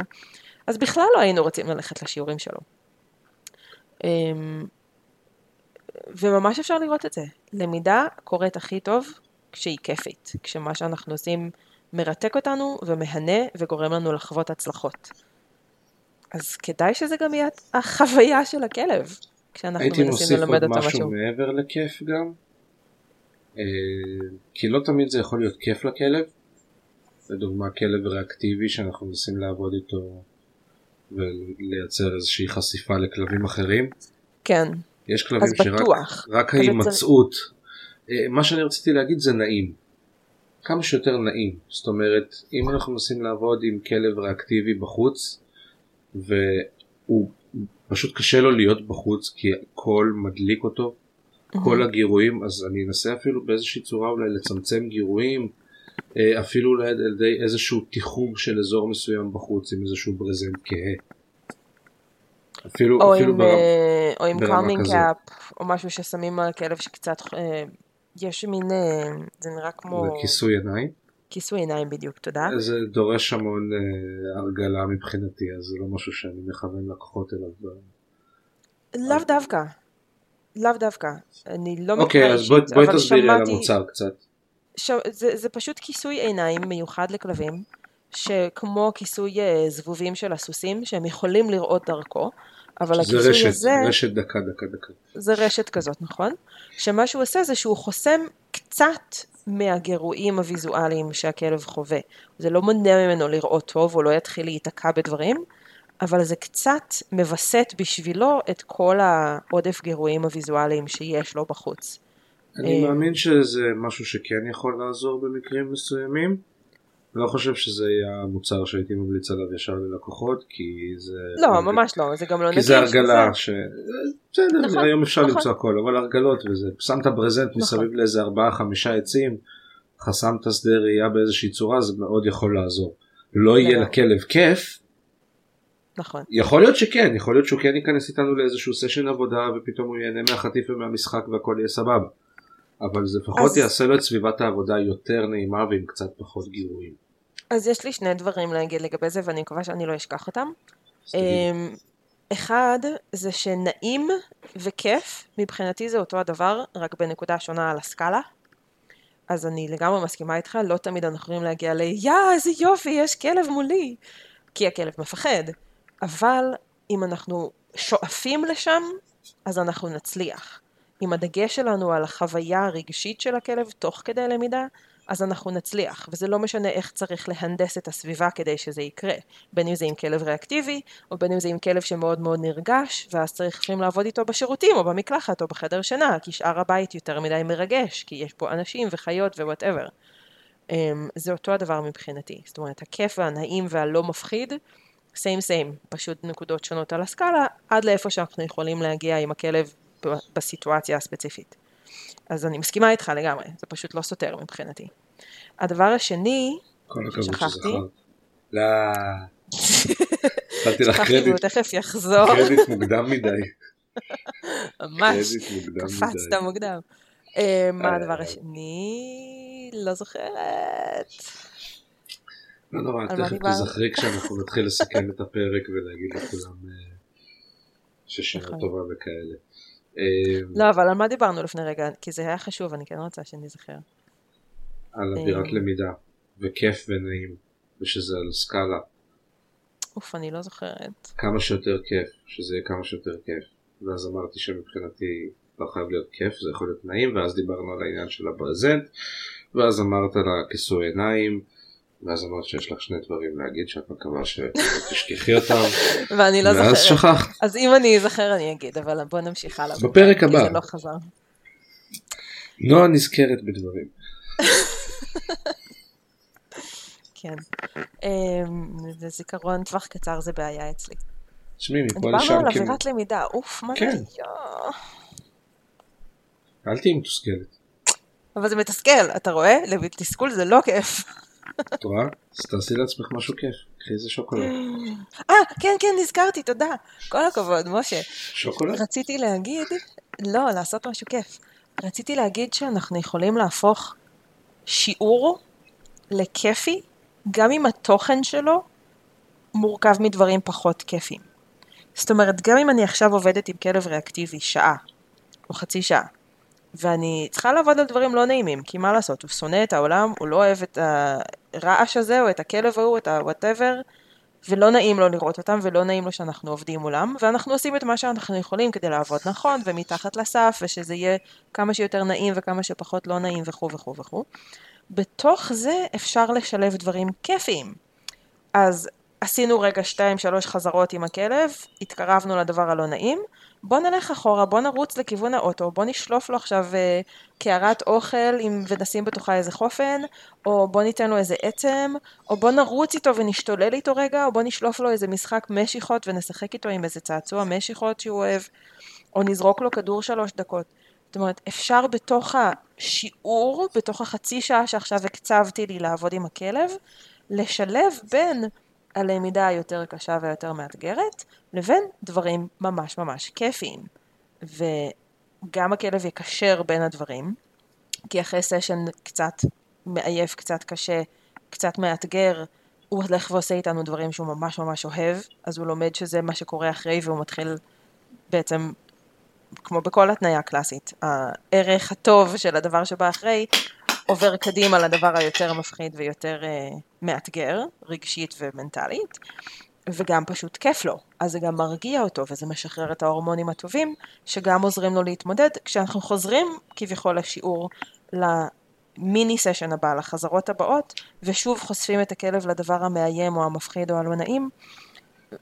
אז בכלל לא היינו רוצים ללכת לשיעורים שלו. וממש אפשר לראות את זה. למידה קורית הכי טוב כשהיא כיפית, כשמה שאנחנו עושים מרתק אותנו ומהנה וגורם לנו לחוות הצלחות. אז כדאי שזה גם יהיה החוויה של הכלב, כשאנחנו מנסים ללמד אותה משהו. הייתי מוסיף עוד משהו מעבר לכיף גם, כי לא תמיד זה יכול להיות כיף לכלב. לדוגמה, כלב ריאקטיבי שאנחנו מנסים לעבוד איתו ולייצר איזושהי חשיפה לכלבים אחרים. כן. יש כלבים שרק ההימצאות, מה שאני רציתי להגיד זה נעים, כמה שיותר נעים. זאת אומרת, אם אנחנו מנסים לעבוד עם כלב ריאקטיבי בחוץ והוא פשוט קשה לו להיות בחוץ כי הכל מדליק אותו, כל הגירויים, אז אני אנסה אפילו באיזושהי צורה אולי לצמצם גירויים, אפילו אולי על ידי איזשהו תיחום של אזור מסוים בחוץ עם איזשהו ברזן כהה, אפילו, או, אפילו עם, ברמה, או עם קארמינג קאפ, או משהו ששמים על כלב שקצת, אה, יש מין, אה, זה נראה כמו... זה כיסוי עיניים? כיסוי עיניים בדיוק, תודה. זה דורש המון אה, הרגלה מבחינתי, אז זה לא משהו שאני מכוון לקוחות אליו. לאו דווקא, לאו דווקא, אני לא... אוקיי, אז בואי בוא תסבירי על המוצר קצת. ש... זה, זה פשוט כיסוי עיניים מיוחד לכלבים, שכמו כיסוי זבובים של הסוסים, שהם יכולים לראות דרכו, אבל הכיסוי רשת, הזה... זה רשת דקה, דקה, דקה. זה רשת כזאת, נכון? שמה שהוא עושה זה שהוא חוסם קצת מהגירויים הוויזואליים שהכלב חווה. זה לא מונע ממנו לראות טוב, הוא לא יתחיל להיתקע בדברים, אבל זה קצת מבסט בשבילו את כל העודף גירויים הוויזואליים שיש לו בחוץ. אני מאמין שזה משהו שכן יכול לעזור במקרים מסוימים. לא חושב שזה היה מוצר שהייתי ממליץ עליו ישר ללקוחות, כי זה... לא, ממש לא, זה גם לא נקרא שזה... כי זה הרגלה ש... בסדר, היום אפשר למצוא הכל, אבל הרגלות וזה. שמת ברזנט מסביב לאיזה ארבעה, חמישה עצים, חסמת שדה ראייה באיזושהי צורה, זה מאוד יכול לעזור. לא יהיה לכלב כיף. נכון. יכול להיות שכן, יכול להיות שהוא כן ייכנס איתנו לאיזשהו סשן עבודה, ופתאום הוא ייהנה מהחטיף ומהמשחק, והכל יהיה סבבה. אבל זה פחות יעשה לו את סביבת העבודה יותר נעימה ועם קצת פחות גירויים. אז יש לי שני דברים להגיד לגבי זה, ואני מקווה שאני לא אשכח אותם. אחד, זה שנעים וכיף, מבחינתי זה אותו הדבר, רק בנקודה שונה על הסקאלה. אז אני לגמרי מסכימה איתך, לא תמיד אנחנו יכולים להגיע ל, יא, איזה יופי, יש כלב מולי, כי הכלב מפחד. אבל אם אנחנו שואפים לשם, אז אנחנו נצליח. אם הדגש שלנו על החוויה הרגשית של הכלב תוך כדי למידה, אז אנחנו נצליח, וזה לא משנה איך צריך להנדס את הסביבה כדי שזה יקרה, בין אם זה עם כלב ריאקטיבי, או בין אם זה עם כלב שמאוד מאוד נרגש, ואז צריכים לעבוד איתו בשירותים, או במקלחת, או בחדר שינה, כי שאר הבית יותר מדי מרגש, כי יש פה אנשים וחיות ווואטאבר. זה אותו הדבר מבחינתי, זאת אומרת, הכיף והנעים והלא מפחיד, same same, פשוט נקודות שונות על הסקאלה, עד לאיפה שאנחנו יכולים להגיע עם הכלב בסיטואציה הספציפית. אז אני מסכימה איתך לגמרי, זה פשוט לא סותר מבחינתי. הדבר השני, שכחתי, לא, שכחתי לך קרדיט, הוא תכף יחזור. קרדיט מוקדם מדי. ממש, קפצת מוקדם. מה הדבר השני? לא זוכרת. לא נורא, תכף תזכרי כשאנחנו נתחיל לסכם את הפרק ולהגיד לכולם ששנה טובה וכאלה. לא, אבל על מה דיברנו לפני רגע? כי זה היה חשוב, אני כן רוצה שנזכר. על אווירת למידה, וכיף ונעים, ושזה על סקאלה. אוף, אני לא זוכרת. כמה שיותר כיף, שזה יהיה כמה שיותר כיף. ואז אמרתי שמבחינתי לא חייב להיות כיף, זה יכול להיות נעים, ואז דיברנו על העניין של הברזנט, ואז אמרת על הכיסוי עיניים, ואז אמרת שיש לך שני דברים להגיד שאת מקווה שתשכחי אותם, ואני לא זוכרת. ואז שכחת. אז אם אני אזכר אני אגיד, אבל בוא נמשיך הלאה. בפרק הבא. כי זה לא חזר. נועה נזכרת בדברים. כן. וזיכרון טווח קצר זה בעיה אצלי. שמי, מפה לשם... דיברנו על עבירת למידה, אוף, מה זה? אל תהיי מתוסכלת. אבל זה מתסכל, אתה רואה? תסכול זה לא כיף. אתה רואה? אז תעשי לעצמך משהו כיף. קחי איזה שוקולד. אה, כן, כן, נזכרתי, תודה. כל הכבוד, משה. שוקולד? רציתי להגיד... לא, לעשות משהו כיף. רציתי להגיד שאנחנו יכולים להפוך שיעור לכיפי, גם אם התוכן שלו מורכב מדברים פחות כיפים. זאת אומרת, גם אם אני עכשיו עובדת עם כלב ריאקטיבי שעה, או חצי שעה, ואני צריכה לעבוד על דברים לא נעימים, כי מה לעשות? הוא שונא את העולם, הוא לא אוהב את הרעש הזה, או את הכלב ההוא, את ה-whatever, ולא נעים לו לראות אותם, ולא נעים לו שאנחנו עובדים מולם, ואנחנו עושים את מה שאנחנו יכולים כדי לעבוד נכון, ומתחת לסף, ושזה יהיה כמה שיותר נעים, וכמה שפחות לא נעים, וכו' וכו' וכו'. בתוך זה אפשר לשלב דברים כיפיים. אז עשינו רגע שתיים, שלוש חזרות עם הכלב, התקרבנו לדבר הלא נעים, בוא נלך אחורה, בוא נרוץ לכיוון האוטו, בוא נשלוף לו עכשיו קערת אוכל ונשים בתוכה איזה חופן, או בוא ניתן לו איזה עצם, או בוא נרוץ איתו ונשתולל איתו רגע, או בוא נשלוף לו איזה משחק משיכות ונשחק איתו עם איזה צעצוע משיכות שהוא אוהב, או נזרוק לו כדור שלוש דקות. זאת אומרת, אפשר בתוך השיעור, בתוך החצי שעה שעכשיו הקצבתי לי לעבוד עם הכלב, לשלב בין הלמידה היותר קשה ויותר מאתגרת, לבין דברים ממש ממש כיפיים. וגם הכלב יקשר בין הדברים, כי אחרי סשן קצת מעייף, קצת קשה, קצת מאתגר, הוא הולך ועושה איתנו דברים שהוא ממש ממש אוהב, אז הוא לומד שזה מה שקורה אחרי, והוא מתחיל בעצם, כמו בכל התניה הקלאסית, הערך הטוב של הדבר שבא אחרי, עובר קדימה לדבר היותר מפחיד ויותר uh, מאתגר, רגשית ומנטלית, וגם פשוט כיף לו. אז זה גם מרגיע אותו, וזה משחרר את ההורמונים הטובים, שגם עוזרים לו להתמודד. כשאנחנו חוזרים כביכול לשיעור, למיני סשן הבא, לחזרות הבאות, ושוב חושפים את הכלב לדבר המאיים או המפחיד או הלא נעים,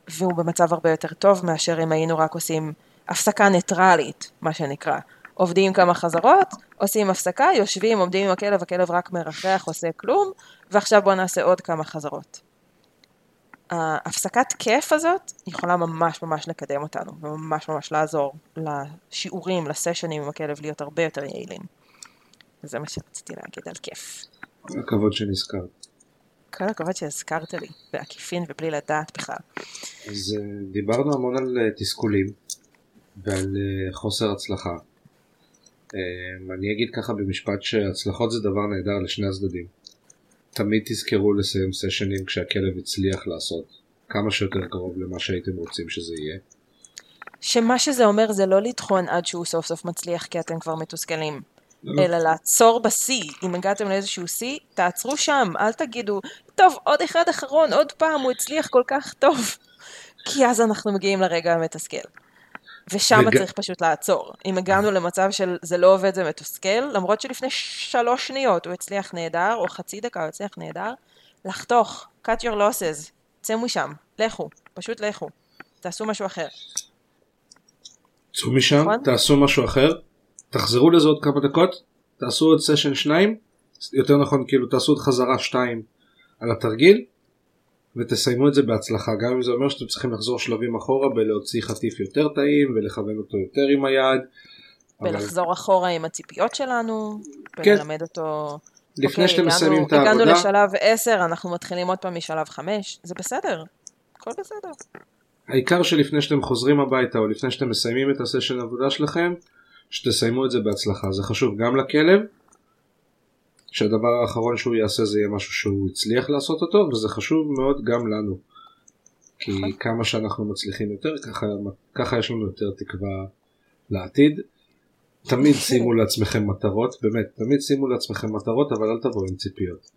והוא במצב הרבה יותר טוב מאשר אם היינו רק עושים הפסקה ניטרלית, מה שנקרא. עובדים כמה חזרות, עושים הפסקה, יושבים, עומדים עם הכלב, הכלב רק מרחח, עושה כלום, ועכשיו בוא נעשה עוד כמה חזרות. ההפסקת כיף הזאת יכולה ממש ממש לקדם אותנו, וממש ממש לעזור לשיעורים, לסשנים עם הכלב, להיות הרבה יותר יעילים. וזה מה שרציתי להגיד על כיף. כל הכבוד שנזכרת. כל הכבוד שהזכרת לי, בעקיפין ובלי לדעת בכלל. אז דיברנו המון על תסכולים, ועל חוסר הצלחה. אני אגיד ככה במשפט שהצלחות זה דבר נהדר לשני הצדדים. תמיד תזכרו לסיים סשנים כשהכלב הצליח לעשות כמה שיותר קרוב למה שהייתם רוצים שזה יהיה. שמה שזה אומר זה לא לדחון עד שהוא סוף סוף מצליח כי אתם כבר מתוסכלים, אלא לעצור בסי. אם הגעתם לאיזשהו סי, תעצרו שם, אל תגידו, טוב, עוד אחד אחרון, עוד פעם הוא הצליח כל כך טוב, כי אז אנחנו מגיעים לרגע המתסכל. ושם צריך פשוט לעצור. אם הגענו למצב של זה לא עובד, זה מתוסכל, למרות שלפני שלוש שניות הוא הצליח נהדר, או חצי דקה הוא הצליח נהדר, לחתוך, cut your losses, צאו משם, לכו, פשוט לכו, תעשו משהו אחר. צאו משם, תעשו משהו אחר, תחזרו לזה עוד כמה דקות, תעשו עוד סשן שניים, יותר נכון, כאילו תעשו עוד חזרה שתיים על התרגיל, ותסיימו את זה בהצלחה, גם אם זה אומר שאתם צריכים לחזור שלבים אחורה ולהוציא חטיף יותר טעים ולכוון אותו יותר עם היד, ולחזור אבל... אחורה עם הציפיות שלנו, וללמד כן. אותו לפני okay, שאתם מסיימים את העבודה. הגענו לשלב עשר, אנחנו מתחילים עוד פעם משלב חמש, זה בסדר, הכל בסדר. העיקר שלפני שאתם חוזרים הביתה או לפני שאתם מסיימים את הסשן העבודה שלכם, שתסיימו את זה בהצלחה. זה חשוב גם לכלב, שהדבר האחרון שהוא יעשה זה יהיה משהו שהוא הצליח לעשות אותו, וזה חשוב מאוד גם לנו. כי כמה שאנחנו מצליחים יותר, ככה, ככה יש לנו יותר תקווה לעתיד. תמיד שימו לעצמכם מטרות, באמת, תמיד שימו לעצמכם מטרות, אבל אל תבואו עם ציפיות.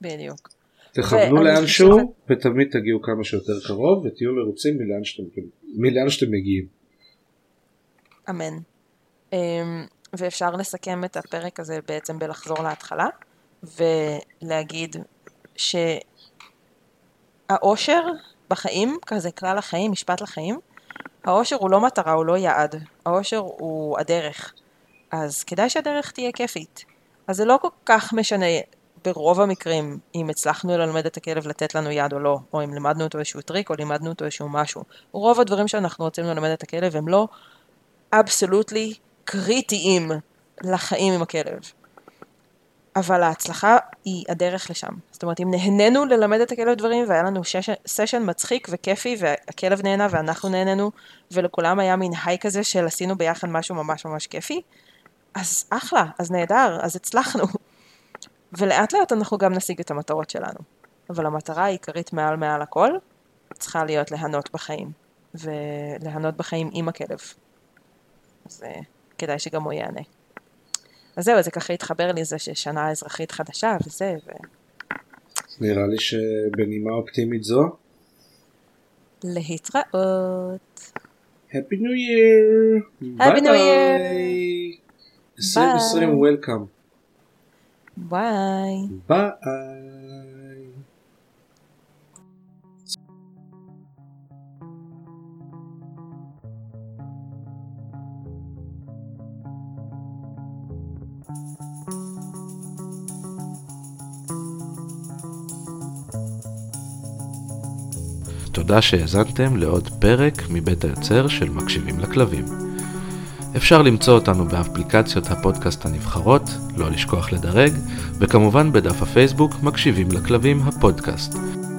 בדיוק. תכוונו לאן שהוא, ותמיד תגיעו כמה שיותר קרוב, ותהיו מרוצים מלאן שאתם, מלאן שאתם מגיעים. אמן. אמן. ואפשר לסכם את הפרק הזה בעצם בלחזור להתחלה, ולהגיד שהאושר בחיים, כזה כלל החיים, משפט לחיים, האושר הוא לא מטרה, הוא לא יעד, האושר הוא הדרך, אז כדאי שהדרך תהיה כיפית, אז זה לא כל כך משנה ברוב המקרים, אם הצלחנו ללמד את הכלב לתת לנו יד או לא, או אם למדנו אותו איזשהו טריק, או לימדנו אותו איזשהו משהו, רוב הדברים שאנחנו רוצים ללמד את הכלב הם לא אבסולוטלי קריטיים לחיים עם הכלב. אבל ההצלחה היא הדרך לשם. זאת אומרת, אם נהנינו ללמד את הכלב דברים, והיה לנו שש... סשן מצחיק וכיפי, והכלב נהנה ואנחנו נהנינו, ולכולם היה מין היי כזה של עשינו ביחד משהו ממש ממש כיפי, אז אחלה, אז נהדר, אז הצלחנו. ולאט לאט אנחנו גם נשיג את המטרות שלנו. אבל המטרה העיקרית מעל מעל הכל, צריכה להיות להנות בחיים. ולהנות בחיים עם הכלב. אז כדאי שגם הוא יענה. אז זהו, זה ככה התחבר לי, זה ששנה אזרחית חדשה וזה. ו... נראה לי שבנימה אופטימית זו. להתראות. Happy New Year. Happy New Year. twenty twenty, welcome. Bye. Bye. תודה שהאזנתם לעוד פרק מבית היוצר של מקשיבים לכלבים. אפשר למצוא אותנו באפליקציות הפודקאסט הנבחרות, לא לשכוח לדרג, וכמובן בדף הפייסבוק מקשיבים לכלבים הפודקאסט.